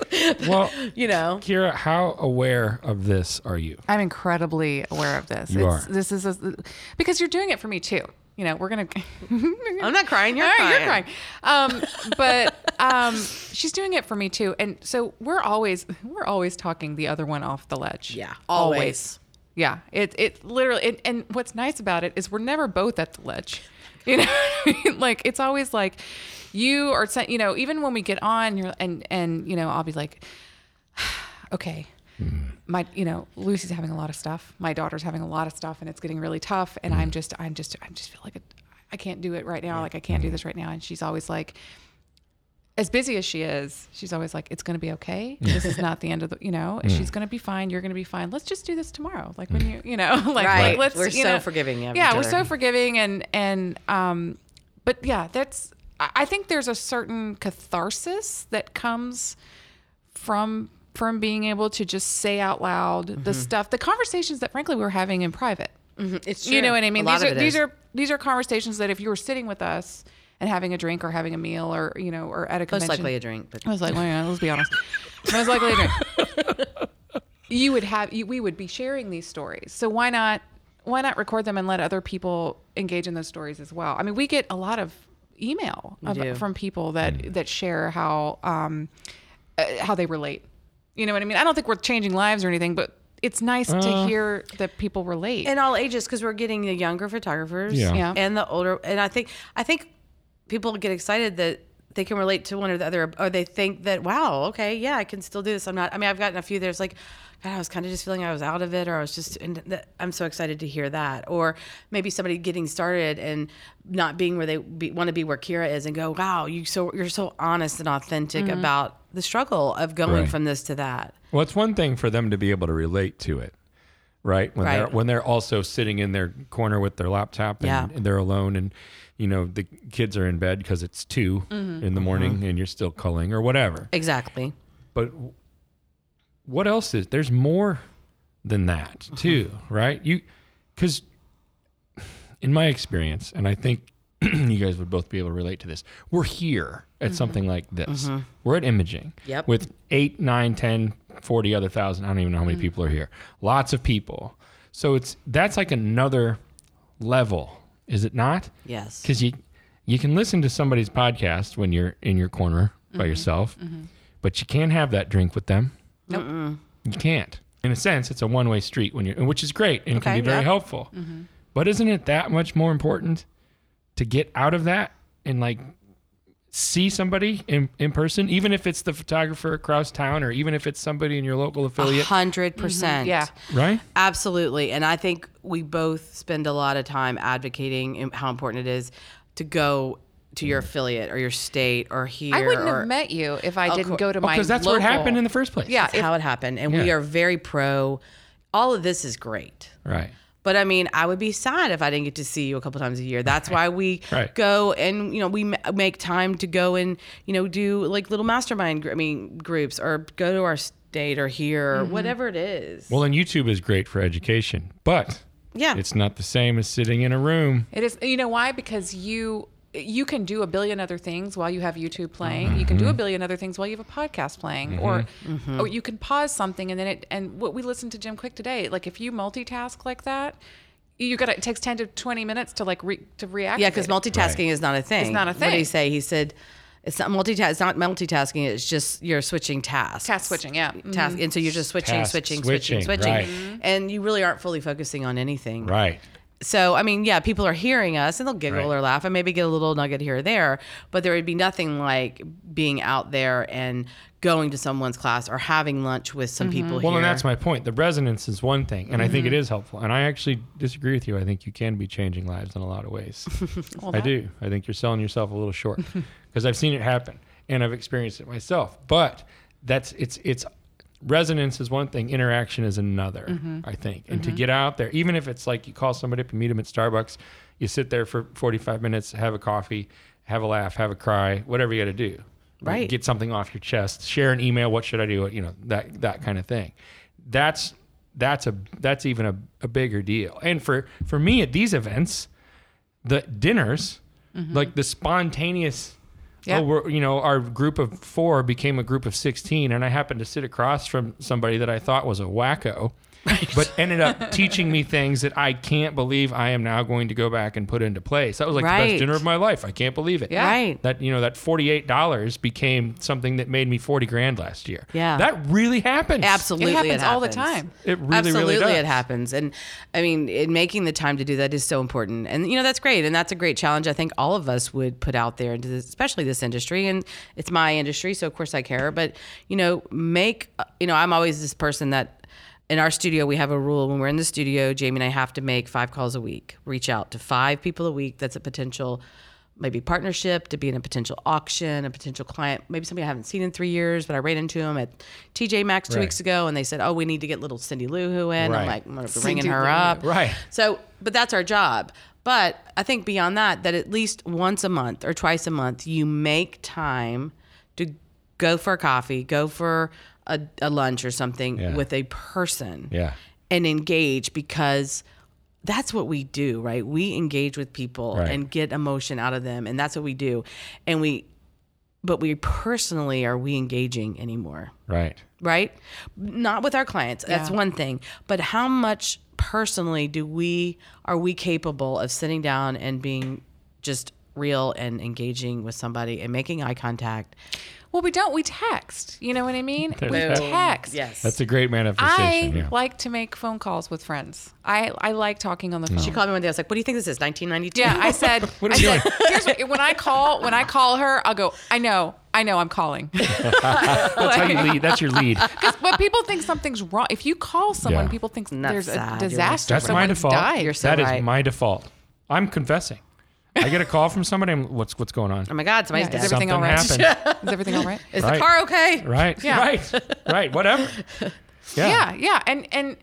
well, you know. Kira, how aware of this are you? I'm incredibly aware of this. You it's, are. This is, a, because you're doing it for me too. You know, we're going to, I'm not crying. You're crying. You're crying. Um, but, um, she's doing it for me too. And so we're always, we're always talking the other one off the ledge. Yeah. Always. always. Yeah. It, it literally, it, and what's nice about it is we're never both at the ledge, you know, like it's always like you are, you know, even when we get on you're, and, and, you know, I'll be like, okay, my, you know, Lucy's having a lot of stuff. My daughter's having a lot of stuff, and it's getting really tough. And mm. I'm just, I'm just, I just feel like a, I can't do it right now. Yeah. Like I can't mm. do this right now. And she's always like, as busy as she is, she's always like, it's going to be okay. This is not the end of the, you know, mm. she's going to be fine. You're going to be fine. Let's just do this tomorrow. Like when you, you know, like, right. like let's, we're you so know, forgiving. Yeah. Other. We're so forgiving. And, and, um, but yeah, that's, I think there's a certain catharsis that comes from, from being able to just say out loud mm-hmm. the stuff, the conversations that frankly we were having in private. Mm-hmm. It's true. You know what I mean? A lot these of are, it these is. are, these are conversations that if you were sitting with us and having a drink or having a meal or, you know, or at a convention. Most likely a drink. But I was like, well, yeah, let's be honest. Most likely a drink. You would have, you, we would be sharing these stories. So why not, why not record them and let other people engage in those stories as well? I mean, we get a lot of email of, from people that, mm. that share how, um, uh, how they relate. You know what I mean? I don't think we're changing lives or anything, but it's nice uh, to hear that people relate. In all ages, because we're getting the younger photographers yeah. Yeah. and the older. And I think I think people get excited that they can relate to one or the other, or they think that, wow, okay, yeah, I can still do this. I'm not, I mean, I've gotten a few there's like, God, I was kind of just feeling I was out of it, or I was just, and that, I'm so excited to hear that. Or maybe somebody getting started and not being where they be, want to be where Kira is and go, wow, you so, you're so honest and authentic mm-hmm. about the struggle of going right. from this to that. Well, it's one thing for them to be able to relate to it, right? When, right. They're, when they're also sitting in their corner with their laptop and, yeah. and they're alone and, you know, the kids are in bed because it's two mm-hmm. in the morning mm-hmm. and you're still culling or whatever. Exactly. But what else is, there's more than that too, right? You, because in my experience, and I think you guys would both be able to relate to this, we're here at mm-hmm. something like this. Mm-hmm. We're at Imaging yep. with eight, nine, ten, forty other thousand. I don't even know how many mm-hmm. people are here. Lots of people. So it's, that's like another level, is it not? Yes. Because you, you can listen to somebody's podcast when you're in your corner mm-hmm. by yourself, mm-hmm. but you can't have that drink with them. Nope. Mm-mm. You can't. In a sense, it's a one-way street when you're, which is great and okay, can be very yeah. helpful. Mm-hmm. But isn't it that much more important to get out of that and like see somebody in, in person, even if it's the photographer across town, or even if it's somebody in your local affiliate? A hundred percent. Yeah. Right? Absolutely. And I think we both spend a lot of time advocating how important it is to go to your affiliate or your state or here. I wouldn't or, have met you if I didn't go to oh, my local. Because that's what happened in the first place. Yeah, that's if, how it happened. And yeah. we are very pro. All of this is great. Right. But I mean, I would be sad if I didn't get to see you a couple times a year. That's why we right. go and, you know, we make time to go and, you know, do like little mastermind gr- I mean, groups or go to our state or here mm-hmm. or whatever it is. Well, and YouTube is great for education, but yeah. it's not the same as sitting in a room. It is. You know why? Because you... you can do a billion other things while you have YouTube playing. Mm-hmm. You can do a billion other things while you have a podcast playing, mm-hmm. or, mm-hmm. or you can pause something and then it, and what we listened to Jim Quick today, like if you multitask like that, you got to, it takes ten to twenty minutes to like re, to react. Yeah. Cause multitasking right. is not a thing. It's not a thing. What did he say? He said, it's not multitasking. It's not multitasking. It's just you're switching tasks. Task switching, yeah. Mm-hmm. Task, and so you're just switching, Task switching, switching, switching, right. switching, and you really aren't fully focusing on anything. Right. So, I mean, yeah, people are hearing us and they'll giggle right. or laugh and maybe get a little nugget here or there, but there would be nothing like being out there and going to someone's class or having lunch with some mm-hmm. people well, here. Well, and that's my point. The resonance is one thing, and mm-hmm. I think it is helpful. And I actually disagree with you. I think you can be changing lives in a lot of ways. well, I that. do. I think you're selling yourself a little short because I've seen it happen and I've experienced it myself. But that's it's it's resonance is one thing, interaction is another, mm-hmm. I think. And mm-hmm. to get out there, even if it's like you call somebody up, you meet them at Starbucks, you sit there for forty-five minutes, have a coffee, have a laugh, have a cry, whatever you got to do. Right. Like get something off your chest, share an email, what should I do? You know, that that kind of thing. That's that's a that's even a, a bigger deal. And for, for me at these events, the dinners, mm-hmm. like the spontaneous Yeah. Oh, we're, you know, our group of four became a group of sixteen, and I happened to sit across from somebody that I thought was a wacko, right. but ended up teaching me things that I can't believe I am now going to go back and put into place. That was like right. the best dinner of my life. I can't believe it. Yeah. Right. That, you know, that forty-eight dollars became something that made me forty grand last year. Yeah. That really happens. Absolutely. It happens, it happens. all the time. It really, Absolutely, really does. It happens. And I mean, it, making the time to do that is so important. And, you know, that's great. And that's a great challenge I think all of us would put out there into this, especially this industry. And it's my industry, so of course I care. But, you know, make, you know, I'm always this person that, in our studio, we have a rule. When we're in the studio, Jamie and I have to make five calls a week, reach out to five people a week. That's a potential, maybe partnership, to be in a potential auction, a potential client, maybe somebody I haven't seen in three years, but I ran into them at T J Maxx two right. weeks ago, and they said, oh, we need to get little Cindy Lou Who in. Right. I'm like, I'm going to be ringing her up. Right. So, but that's our job. But I think beyond that, that at least once a month or twice a month, you make time to go for a coffee, go for A, a lunch or something yeah. with a person yeah. and engage, because that's what we do, right? We engage with people right. and get emotion out of them, and that's what we do. And we, but we personally, are we engaging anymore? Right. Right? Not with our clients. Yeah. That's one thing. But how much personally do we, are we capable of sitting down and being just real and engaging with somebody and making eye contact? Well, we don't. We text. You know what I mean? There's we that. text. Yes. That's a great manifestation. I yeah. like to make phone calls with friends. I, I like talking on the phone. No. She called me one day. I was like, what do you think this is, nineteen ninety-two? Yeah, I said, what I said here's what, when I call when I call her, I'll go, I know. I know I'm calling. That's like, how you lead. That's your lead. But people think something's wrong. If you call someone, yeah. people think there's sad. a disaster. That's Someone's my default. Died. You're so that right. is my default. I'm confessing. I get a call from somebody. I'm, what's what's going on? Oh my God! Somebody's yeah, dead. Is everything all right? Happened. Is everything all right? Is right. the car okay? Right. Yeah. Right. Right. Whatever. Yeah. Yeah. Yeah. And and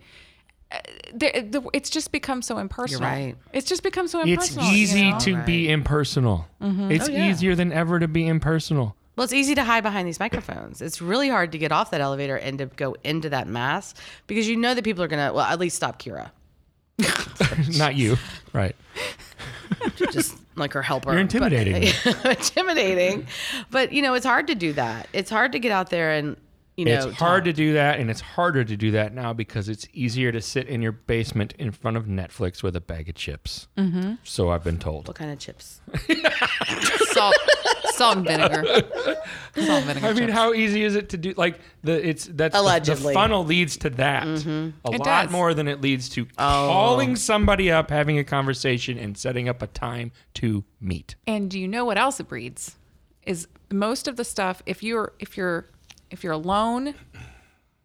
uh, the, the, it's just become so impersonal. You're right. It's just become so impersonal. It's easy you know? to right. be impersonal. Mm-hmm. It's oh, yeah. easier than ever to be impersonal. Well, it's easy to hide behind these microphones. It's really hard to get off that elevator and to go into that mass because you know that people are going to, well, at least stop Kira. Not you. Right. Just like her helper. You're intimidating. But, intimidating. But, you know, it's hard to do that. It's hard to get out there and, you know. It's hard talk. to do that, and it's harder to do that now because it's easier to sit in your basement in front of Netflix with a bag of chips. Mm-hmm. So I've been told. What kind of chips? Salt. Salt and vinegar. Salt and vinegar. I mean, chips. How easy is it to do? Like the it's that's allegedly the, the funnel leads to that mm-hmm. a it lot does. more than it leads to oh. calling somebody up, having a conversation, and setting up a time to meet. And do you know what else it breeds? Is most of the stuff if you're if you're if you're alone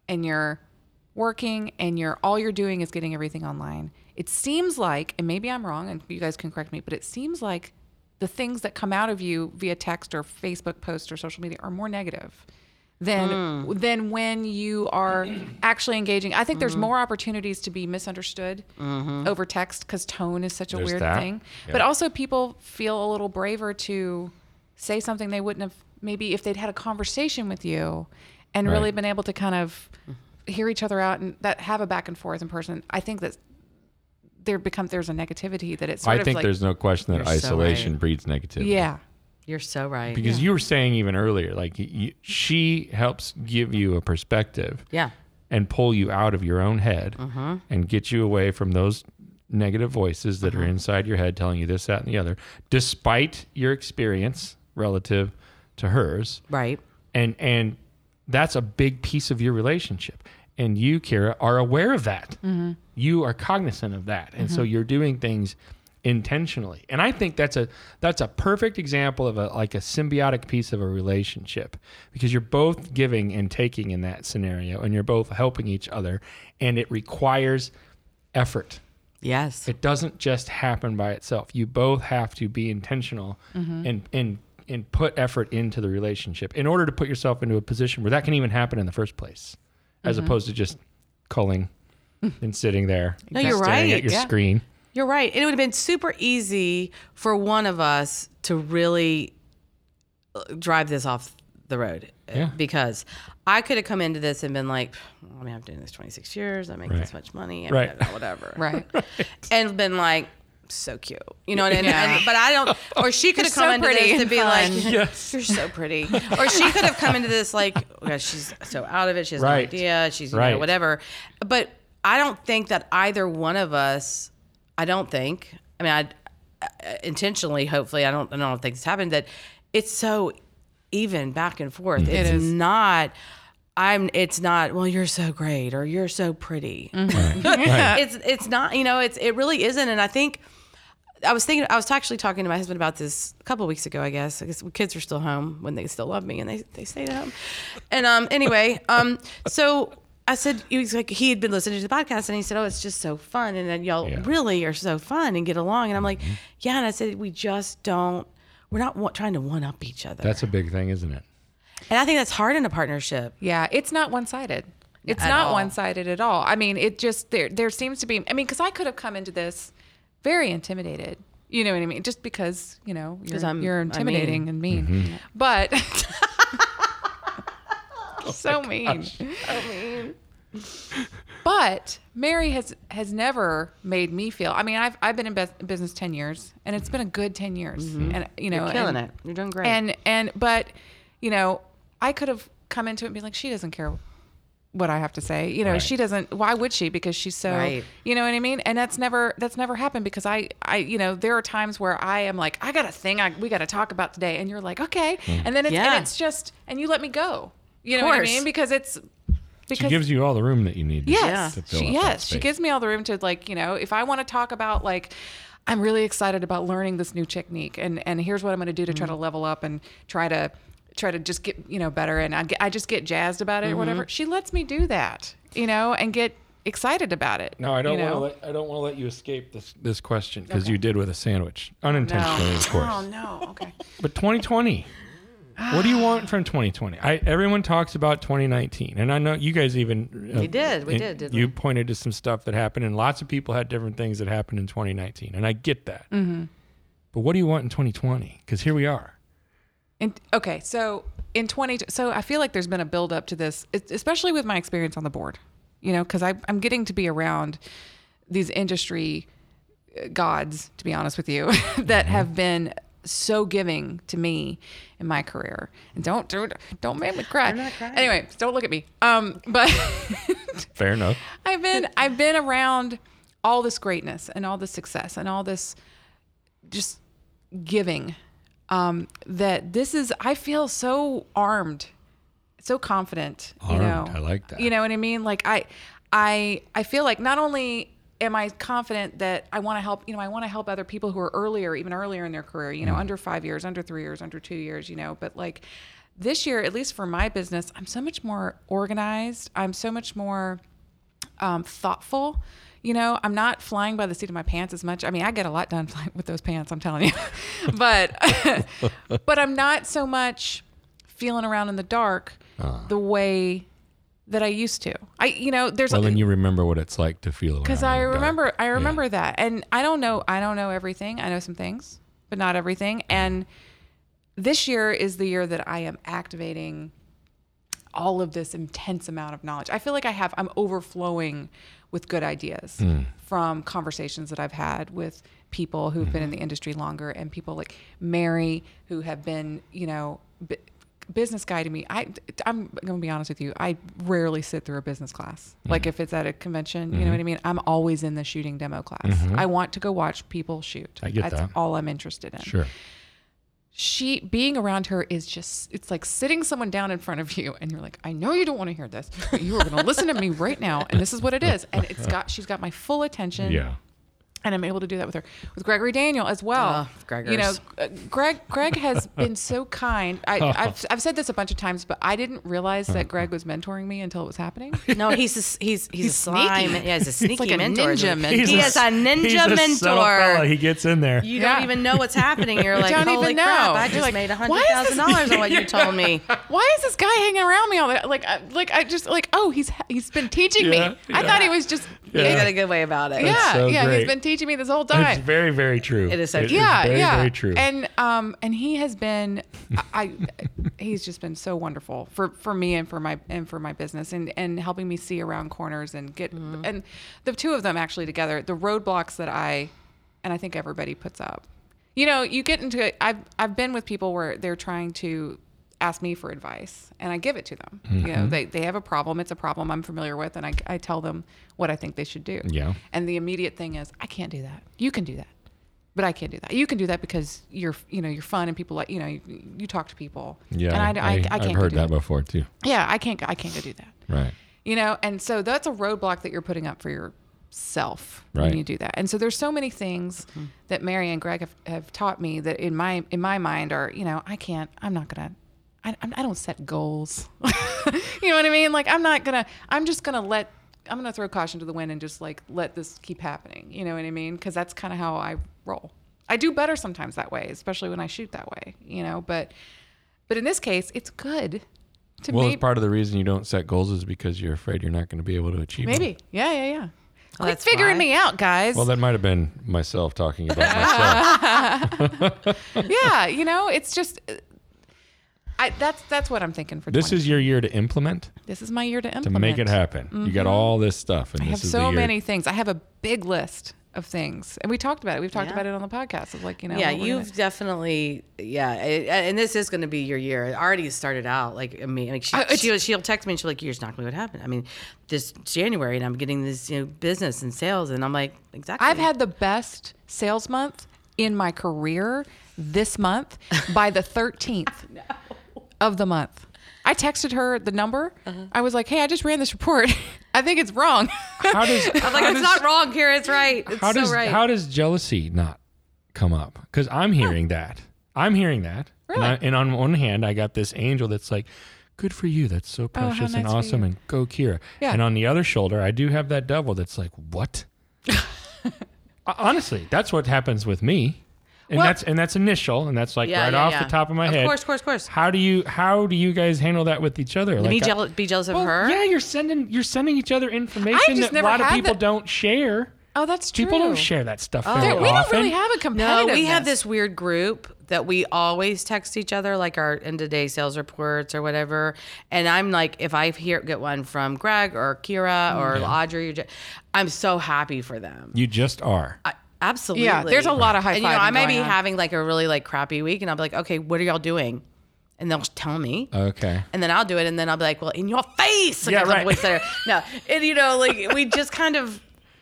and you're working and you're all you're doing is getting everything online. It seems like, and maybe I'm wrong, and you guys can correct me, but it seems like the things that come out of you via text or Facebook post or social media are more negative than mm. than when you are actually engaging. I think mm-hmm. there's more opportunities to be misunderstood mm-hmm. over text because tone is such a there's weird that. thing. Yep. But also people feel a little braver to say something they wouldn't have maybe if they'd had a conversation with you and right. really been able to kind of hear each other out and that have a back and forth in person. I think that's there becomes there's a negativity that it's sort I of think like, there's no question that isolation so right. breeds negativity. Yeah. You're so right. Because yeah. you were saying even earlier, like you, she helps give you a perspective yeah. and pull you out of your own head uh-huh. and get you away from those negative voices that uh-huh. are inside your head telling you this, that, and the other, despite your experience relative to hers. Right. And and that's a big piece of your relationship. And you, Kira, are aware of that. Mm-hmm. You are cognizant of that. And mm-hmm. so you're doing things intentionally. And I think that's a that's a perfect example of a like a symbiotic piece of a relationship because you're both giving and taking in that scenario and you're both helping each other and it requires effort. Yes. It doesn't just happen by itself. You both have to be intentional mm-hmm. and and and put effort into the relationship in order to put yourself into a position where that can even happen in the first place. As mm-hmm. opposed to just culling and sitting there no, you're staring right. at your yeah. screen. You're right. And it would have been super easy for one of us to really drive this off the road. Yeah. Because I could have come into this and been like, I mean, I'm doing this twenty-six years. I make right. this much money. I right. mean, whatever. right. And been like, so cute, you know what I mean? Yeah. But I don't, or she could have come so into this to be fun. like, yes. you're so pretty. Or she could have come into this like, oh gosh, she's so out of it. She has right. no idea. She's, you right. know, whatever. But I don't think that either one of us, I don't think, I mean, I uh, intentionally, hopefully, I don't, I don't think this happened, that it's so even back and forth. Mm-hmm. It's it is. not... I'm, it's not, well, you're so great or you're so pretty. Mm-hmm. Right. Right. It's, it's not, you know, it's, it really isn't. And I think I was thinking, I was actually talking to my husband about this a couple of weeks ago, I guess, because kids are still home when they still love me and they, they stayed home. And, um, anyway, um, so I said, he was like, he had been listening to the podcast and he said, oh, it's just so fun. And then y'all yeah. really are so fun and get along. And I'm mm-hmm. like, yeah. And I said, we just don't, we're not wa- trying to one up each other. That's a big thing, isn't it? And I think that's hard in a partnership. Yeah, it's not one-sided. It's at not all. one-sided at all. I mean, it just, there there seems to be, I mean, because I could have come into this very intimidated. You know what I mean? Just because, you know, you're, I'm, you're intimidating I mean. and mean. Mm-hmm. But, oh so mean. So mean. But Mary has has never made me feel. I mean, I've I've been in be- business ten years, and it's been a good ten years. Mm-hmm. And you know, you're killing and, it. You're doing great. And and but, you know, I could have come into it and be like, she doesn't care what I have to say. You know, right. She doesn't. Why would she? Because she's so. Right. You know what I mean? And that's never that's never happened because I I you know there are times where I am like, I got a thing I, we got to talk about today, and you're like, okay, mm. and then it's yeah. and it's just and you let me go. You know what I mean? Because it's. Because she gives you all the room that you need. Yes, to, to fill she, up yes, she gives me all the room to, like, you know, if I want to talk about, like, I'm really excited about learning this new technique, and, and here's what I'm going to do to mm-hmm. try to level up and try to try to just get, you know, better, and I, get, I just get jazzed about it mm-hmm. or whatever. She lets me do that, you know, and get excited about it. No, I don't want to let I don't want to let you escape this this question because okay. you did with a sandwich unintentionally, no. of course. Oh no, okay. But twenty twenty. What do you want from twenty twenty? I, everyone talks about twenty nineteen, and I know you guys even uh, we did, we did, didn't you we? pointed to some stuff that happened, and lots of people had different things that happened in twenty nineteen, and I get that. Mm-hmm. But what do you want in twenty twenty? Because here we are. And okay, so in twenty, so I feel like there's been a build up to this, especially with my experience on the board. You know, because I'm getting to be around these industry gods, to be honest with you, that mm-hmm. have been so giving to me in my career, and don't do don't make me cry. I'm not crying. Anyway, don't look at me. Um, but fair enough. I've been I've been around all this greatness and all this success and all this just giving. Um, that this is I feel so armed, so confident. Armed. You know, I like that. You know what I mean? Like I I I feel like not only am I confident that I want to help, you know, I want to help other people who are earlier, even earlier in their career, you know, mm. under five years, under three years, under two years, you know, but like this year, at least for my business, I'm so much more organized. I'm so much more um, thoughtful. You know, I'm not flying by the seat of my pants as much. I mean, I get a lot done flying with those pants, I'm telling you, but, but I'm not so much feeling around in the dark uh. the way that I used to. I, you know, there's. Well, then you remember what it's like to feel. Because I remember, dark. I remember yeah. that, and I don't know, I don't know everything. I know some things, but not everything. And this year is the year that I am activating all of this intense amount of knowledge. I feel like I have. I'm overflowing with good ideas mm. from conversations that I've had with people who've mm. been in the industry longer, and people like Mary who have been, you know. B- business guy to me. I, I'm going to be honest with you. I rarely sit through a business class. Mm-hmm. Like if it's at a convention, mm-hmm. you know what I mean? I'm always in the shooting demo class. Mm-hmm. I want to go watch people shoot. I get That's that. all I'm interested in. Sure. She being around her is just, it's like sitting someone down in front of you and you're like, I know you don't want to hear this, but you are going to listen to me right now. And this is what it is. And it's got, she's got my full attention. Yeah. And I'm able to do that with her, with Gregory Daniel as well. Oh, you know, Greg. Greg has been so kind. I, oh. I've I've said this a bunch of times, but I didn't realize that Greg was mentoring me until it was happening. No, he's a, he's he's, he's a slime. Sneaky. Yeah, he's a sneaky like mentor. A ninja mentor. He's he a, is a ninja he's mentor. He's a subtle fella. He gets in there. You yeah. don't even know what's happening. You're like, you don't holy even know. crap! I just like, made a hundred thousand dollars on what you told me. Why is this guy hanging around me all that? Like, like I just like, oh, he's he's been teaching yeah, me. Yeah. I thought he was just. Yeah. Yeah. He got a good way about it. That's yeah, so yeah, great. He's been teaching. me this whole time. It's very, very true. It is so true. Yeah, very, yeah. Very true. And um, and he has been, I, he's just been so wonderful for, for me and for my and for my business and, and helping me see around corners and get mm-hmm. and the two of them actually together the roadblocks that I and I think everybody puts up. You know, you get into I've I've been with people where they're trying to ask me for advice and I give it to them. Mm-hmm. You know, they, they have a problem. It's a problem I'm familiar with. And I, I tell them what I think they should do. Yeah. And the immediate thing is I can't do that. You can do that, but I can't do that. You can do that because you're, you know, you're fun and people like, you know, you, you talk to people. Yeah. And I, I, I, I can't I've heard do that, that before too. Yeah. I can't, I can't go do that. Right. You know? And so that's a roadblock that you're putting up for yourself right. when you do that. And so there's so many things mm-hmm. that Mary and Greg have, have taught me that in my, in my mind are, you know, I can't, I'm not going to, I, I don't set goals. You know what I mean? Like I'm not gonna, I'm just gonna let, I'm gonna throw caution to the wind and just like let this keep happening. You know what I mean? Cause that's kind of how I roll. I do better sometimes that way, especially when I shoot that way, you know, but, but in this case, it's good to me. Well, it's part of the reason you don't set goals is because you're afraid you're not going to be able to achieve Maybe. Them. Yeah, yeah, yeah. Well, Quit figuring why. me out, guys. Well, that might have been myself talking about myself. Yeah, you know, it's just... I, that's that's what I'm thinking for. This twenty. Is your year to implement. This is my year to implement. To make it happen. Mm-hmm. You got all this stuff. And I this have is so many things. I have a big list of things, and we talked about it. We've talked yeah. about it on the podcast. Of like you know. Yeah, you've gonna... definitely. Yeah, it, and this is going to be your year. It already started out. Like I mean, like she, uh, she she'll text me and she'll like, "You're just not going to know what happened." I mean, this January, and I'm getting this you know business and sales, and I'm like, exactly. I've had the best sales month in my career this month by the thirteenth. No. Of the month. I texted her the number. Uh-huh. I was like, hey, I just ran this report. I think it's wrong. How does, I was like, it's does, not wrong, Kira. It's right. It's how so does, right. How does jealousy not come up? Because I'm hearing oh. that. I'm hearing that. Really? And, I, and on one hand, I got this angel that's like, good for you. That's so precious oh, nice and awesome. And go, Kira. Yeah. And on the other shoulder, I do have that devil that's like, what? Honestly, that's what happens with me. And well, that's and that's initial, and that's like yeah, right yeah, off yeah. the top of my of head. Of course, of course, of course. How do you how do you guys handle that with each other? Like, be, jeal- be jealous of well, her? Yeah, you're sending you're sending each other information that a lot of people that. don't share. Oh, that's true. People don't share that stuff. Oh. Very we often. don't really have a competitiveness. No, we have this weird group that we always text each other, like our end of day sales reports or whatever. And I'm like, if I hear get one from Greg or Kira or yeah. Audrey, I'm so happy for them. You just are. I, Absolutely. Yeah, there's a lot of high five. You know, I may be on. having like a really like crappy week, and I'll be like, okay, what are y'all doing? And they'll tell me. Okay. And then I'll do it, and then I'll be like, well, in your face. Like yeah, right. Weeks later. No, and you know, like we just kind of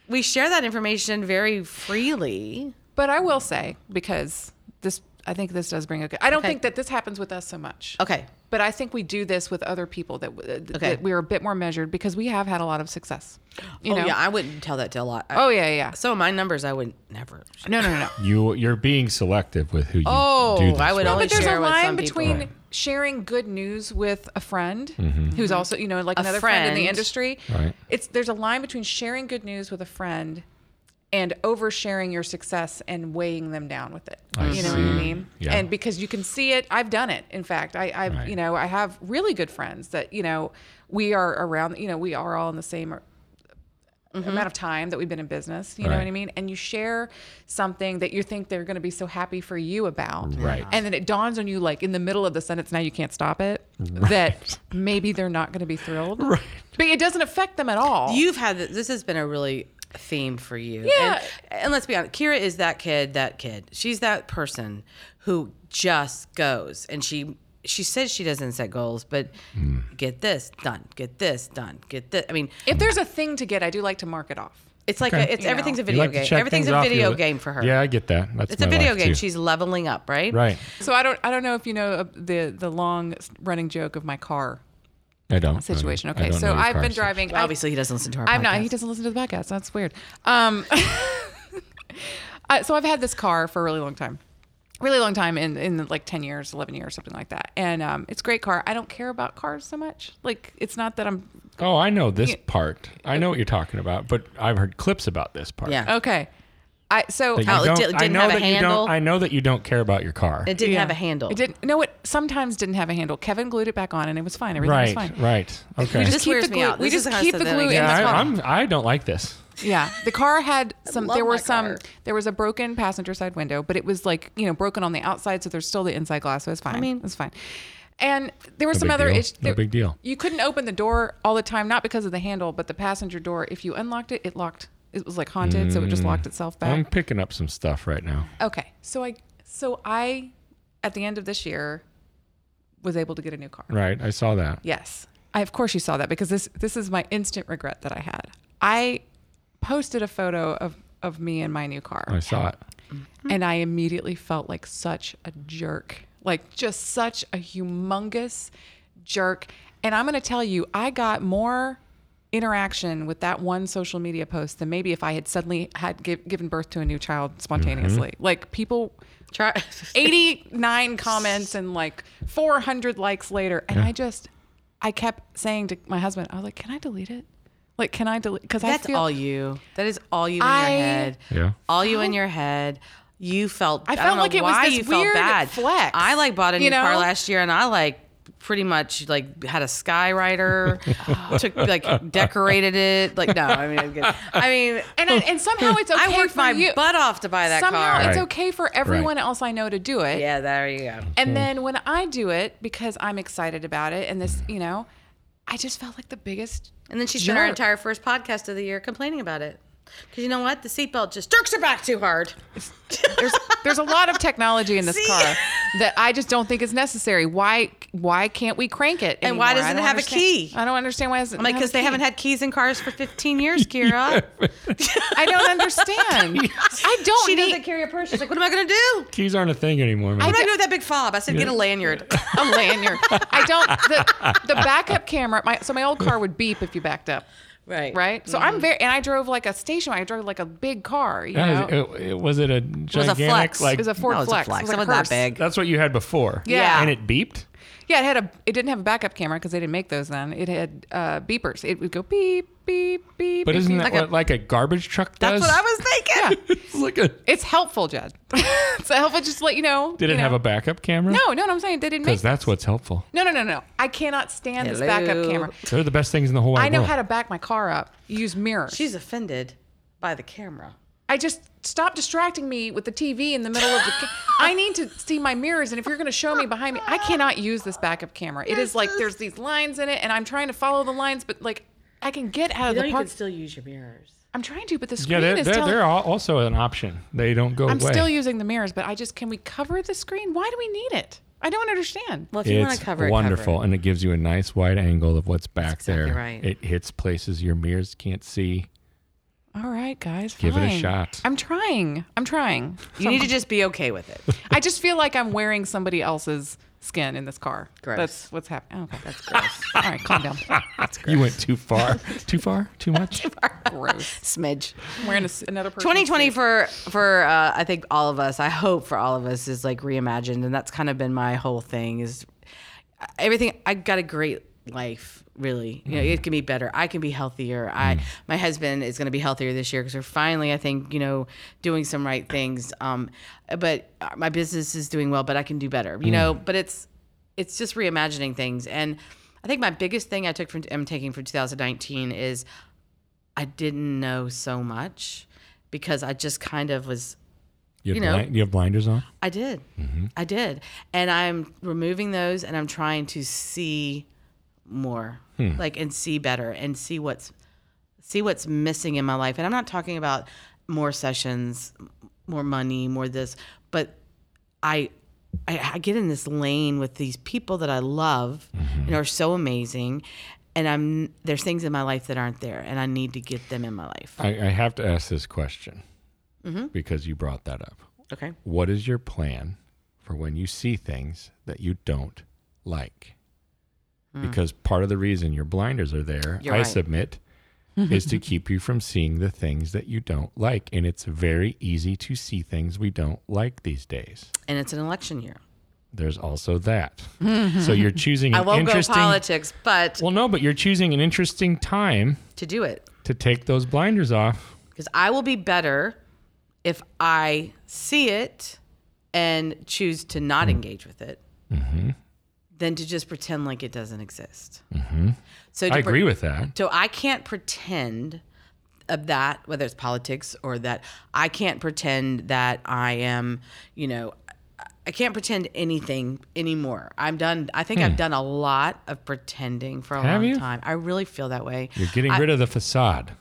we share that information very freely. But I will say, because this, I think this does bring. A, I don't okay. think that this happens with us so much. Okay. But I think we do this with other people that, uh, okay. that we're a bit more measured because we have had a lot of success. You oh know? yeah, I wouldn't tell that to a lot. I, oh yeah, yeah. So my numbers, I would never. No, no, no, no. You you're being selective with who you oh, do this. Oh, I would with. only no, but share with some people. There's a line between right. sharing good news with a friend mm-hmm. who's also you know like a another friend. friend in the industry. Right. It's there's a line between sharing good news with a friend and oversharing your success and weighing them down with it. I you know see. what I mean? Yeah. And because you can see it, I've done it. In fact, I, I've, right. you know, I have really good friends that, you know, we are around, you know, we are all in the same mm-hmm. amount of time that we've been in business. You right. know what I mean? And you share something that you think they're going to be so happy for you about. Right. And then it dawns on you, like in the middle of the sentence, now you can't stop it, right. that maybe they're not going to be thrilled. Right. But it doesn't affect them at all. You've had, this has been a really... theme for you. Yeah. And, and let's be honest, Kira is that kid, that kid. She's that person who just goes and she she says she doesn't set goals, but mm. get this done, get this done, get this. I mean, if there's a thing to get, I do like to mark it off. It's like okay. a, it's you everything's know. a video like game. Everything's a video off. game for her. Yeah, I get that. That's it's a video game. Too. She's leveling up, right? Right. So I don't I don't know if you know the the long running joke of my car. I don't situation. Okay, don't so I've been driving. Well, obviously, he doesn't listen to our. I'm podcast. not. He doesn't listen to the podcast. So that's weird. Um, uh, so I've had this car for a really long time, really long time in in like ten years, eleven years, something like that. And um, it's a great car. I don't care about cars so much. Like it's not that I'm. Oh, I know this you, part. I know what you're talking about, but I've heard clips about this part. Yeah. Okay. I so how it didn't I know have that a handle. I know that you don't care about your car. It didn't yeah. have a handle. It didn't. No, it sometimes didn't have a handle. Kevin glued it back on, and it was fine. Everything right, was fine. Right. Right. Okay. We just this keep the glue. We this just keep the glue in yeah, this I, I'm, I don't like this. Yeah. The car had some. There were some. Car. There was a broken passenger side window, but it was like you know broken on the outside, so there's still the inside glass. So it's fine. I mean, it's fine. And there was no some other issue. No big deal. You couldn't open the door all the time, not because of the handle, but the passenger door. If you unlocked it, it locked. It was like haunted, mm. so it just locked itself back. I'm picking up some stuff right now. Okay. So I, so I, at the end of this year, was able to get a new car. Right. I saw that. Yes. I, of course you saw that because this, this is my instant regret that I had. I posted a photo of, of me and my new car. I saw it. And I immediately felt like such a jerk, like just such a humongous jerk. And I'm going to tell you, I got more interaction with that one social media post than maybe if I had suddenly had give, given birth to a new child spontaneously. Mm-hmm. Like people try eighty-nine comments and like four hundred likes later. And yeah. I just, I kept saying to my husband, I was like, can I delete it? Like, can I delete? Cause that's I feel, all you, that is all you in I, your head. Yeah. All you in your head. You felt, I felt I don't know like it why was this you weird felt bad. Flex. I like bought a new you know? car last year and I like, pretty much like had a skywriter, took like decorated it. Like, no, I mean, I'm good. I mean, and I, and somehow it's okay. I worked for my you. butt off to buy that somehow car. Somehow it's right. okay for everyone right. else I know to do it. Yeah, there you go. And mm. then when I do it, because I'm excited about it, and this, you know, I just felt like the biggest. And then she spent our entire first podcast of the year complaining about it. Because you know what? The seatbelt just jerks her back too hard. There's there's a lot of technology in this See? car that I just don't think is necessary. Why why can't we crank it anymore? And why doesn't it have understand. a key? I don't understand why it doesn't I'm like, because they haven't had keys in cars for fifteen years, Kira. I don't understand. I don't She need... doesn't carry a purse. She's like, what am I going to do? Keys aren't a thing anymore. Man. What am I going to do with that big fob? I said, yeah. get a lanyard. A lanyard. I don't. The, the backup camera, my, so my old car would beep if you backed up. Right. Right. So mm-hmm. I'm very, and I drove like a station. I drove like a big car. You that know? Was, it, it, was it a gigantic? It was a Flex. Like, it was a Ford no, it was Flex. A Flex. It was like that big. That's what you had before. Yeah. yeah. And it beeped. Yeah. It had a. It didn't have a backup camera because they didn't make those then. It had uh, beepers. It would go beep beep beep. But beep, isn't that like what a, like a garbage truck does? That's what I was thinking. Yeah. It's like a. It's helpful, Jed. It's helpful just to let you know. Did you it know. have a backup camera? No, no, no. I'm saying they didn't make. Because that's what's helpful. No, no, no, no. I cannot stand Hello. this backup camera. They're the best things in the whole wide world. I know world. how to back my car up. Use mirrors. She's offended by the camera. I just stop distracting me with the T V in the middle of the. Ca- I need to see my mirrors, and if you're going to show me behind me, I cannot use this backup camera. It is like there's these lines in it, and I'm trying to follow the lines, but like I can get out you of the park. You can still use your mirrors. I'm trying to, but the screen yeah, they're, is they're, telling... they're also an option. They don't go I'm away. I'm still using the mirrors, but I just... Can we cover the screen? Why do we need it? I don't understand. Well, if you want to cover it, wonderful, cover it. And it gives you a nice wide angle of what's back That's exactly there. Right. It hits places your mirrors can't see. All right, guys. Give fine. it a shot. I'm trying. I'm trying. You need to just be okay with it. I just feel like I'm wearing somebody else's... skin in this car. Gross. That's what's happening. Okay, that's gross. All right, calm down. That's gross. You went too far. Too far? Too much? Too far. Gross. Smidge. We're in a, another person. twenty twenty space. for for uh, I think all of us. I hope for all of us is like reimagined, and that's kind of been my whole thing. Is everything? I got a great life. Really, you know, mm. it can be better. I can be healthier. Mm. I, my husband is going to be healthier this year because we're finally, I think, you know, doing some right things. Um, but my business is doing well, but I can do better, you mm. know, but it's, it's just reimagining things. And I think my biggest thing I took from, I'm taking from two thousand nineteen is I didn't know so much because I just kind of was, you, you know, blind, you have blinders on. I did. Mm-hmm. I did. And I'm removing those and I'm trying to see more hmm. like and see better and see what's see what's missing in my life. And I'm not talking about more sessions, more money, more this, but I I, I get in this lane with these people that I love mm-hmm. and are so amazing, and I'm there's things in my life that aren't there and I need to get them in my life. I, I have to ask this question mm-hmm. because you brought that up. Okay. What is your plan for when you see things that you don't like? Because part of the reason your blinders are there, You're I right. submit, is to keep you from seeing the things that you don't like. And it's very easy to see things we don't like these days. And it's an election year. There's also that. So you're choosing an I won't interesting, go politics, but... Well, no, but you're choosing an interesting time... To do it. To take those blinders off. Because I will be better if I see it and choose to not mm. engage with it. Mm-hmm. Than to just pretend like it doesn't exist. Mm-hmm. So I agree pre- with that. So I can't pretend of that, whether it's politics or that, I can't pretend that I am, you know, I can't pretend anything anymore. I'm done. I think hmm. I've done a lot of pretending for a Have long you? time. I really feel that way. You're getting I, rid of the facade.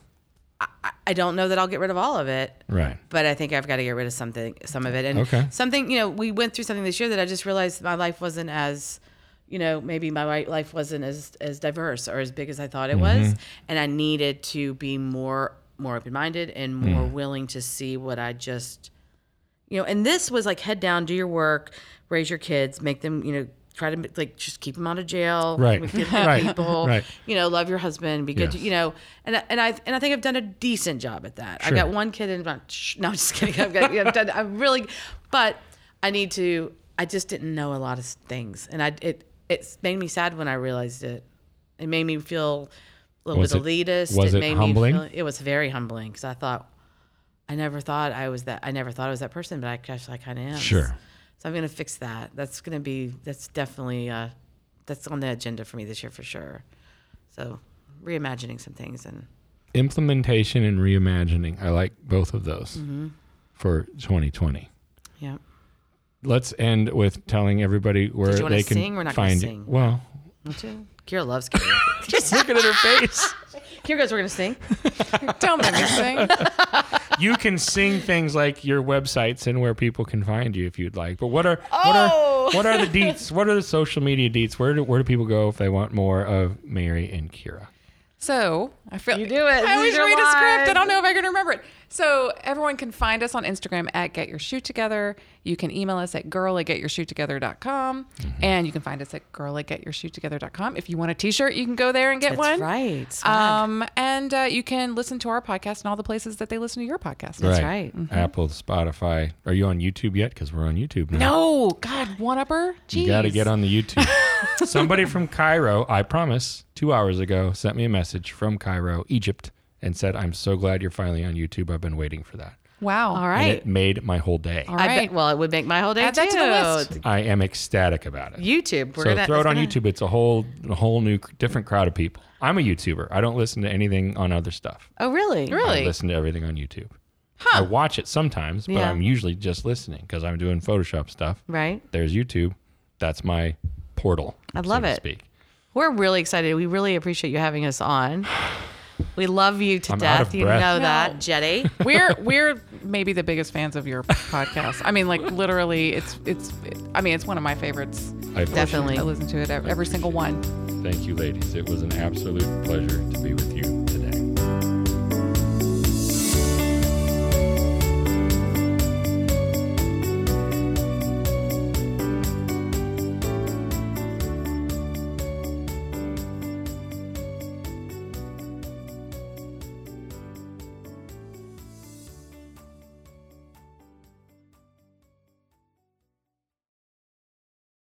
I, I don't know that I'll get rid of all of it. Right. But I think I've got to get rid of something, some of it. And okay. something, you know, we went through something this year that I just realized my life wasn't as... you know, maybe my life wasn't as, as diverse or as big as I thought it mm-hmm. was. And I needed to be more, more open-minded and more mm. willing to see what I just, you know, and this was like head down, do your work, raise your kids, make them, you know, try to like, just keep them out of jail. Right. Good right. people, right. you know, love your husband, be good yes. to, you know, and, and I, and I think I've done a decent job at that. Sure. I've got one kid and I'm not, no, I'm just kidding. I've got, I've done, I'm really, but I need to, I just didn't know a lot of things. And I, it, It made me sad when I realized it. It made me feel a little was bit it, elitist. Was it, it made humbling? Me feel, it was very humbling because I thought I never thought I was that. I never thought I was that person, but I guess I kind of am. Sure. So I'm gonna fix that. That's gonna be. That's definitely. Uh, that's on the agenda for me this year for sure. So reimagining some things and implementation and reimagining. I like both of those mm-hmm. for twenty twenty. Yeah. Let's end with telling everybody where Did you they can sing? We're not find sing. It. Well, me too. Kira loves Kira. Just looking at her face. Kira goes, we're going to sing. Don't make me sing. You can sing things like your websites and where people can find you if you'd like. But what are oh. what are what are the deets? What are the social media deets? Where do where do people go if they want more of Mary and Kira? So I feel you do it. I always read a script. I don't know if I can remember it. So everyone can find us on Instagram at Get Your Shoot Together. You can email us at girl at get your shoot together dot com. Mm-hmm. And you can find us at girl at get your shoot together dot com. If you want a t-shirt, you can go there and get That's one. That's right. Um, and uh, you can listen to our podcast and all the places that they listen to your podcast. That's right. right. Mm-hmm. Apple, Spotify. Are you on YouTube yet? Because we're on YouTube now. No. God, one-upper? Jeez. You got to get on the YouTube. Somebody from Cairo, I promise, two hours ago, sent me a message from Cairo, Egypt, and said, I'm so glad you're finally on YouTube. I've been waiting for that. Wow. All right. And it made my whole day. All right. I be- well, it would make my whole day Add too. That to the list. I am ecstatic about it. YouTube. We're so gonna, throw it on gonna... YouTube. It's a whole a whole new, different crowd of people. I'm a YouTuber. I don't listen to anything on other stuff. Oh, really? Really? I listen to everything on YouTube. Huh. I watch it sometimes, but yeah. I'm usually just listening because I'm doing Photoshop stuff. Right. There's YouTube. That's my portal. I love so it. To speak. We're really excited. We really appreciate you having us on. We love you to I'm death. You breath. know no. that, Jetty. We're we're maybe the biggest fans of your podcast. I mean, like literally, it's it's. I mean, it's one of my favorites. I definitely, I listen to it every, every single one. It. Thank you, ladies. It was an absolute pleasure to be with you.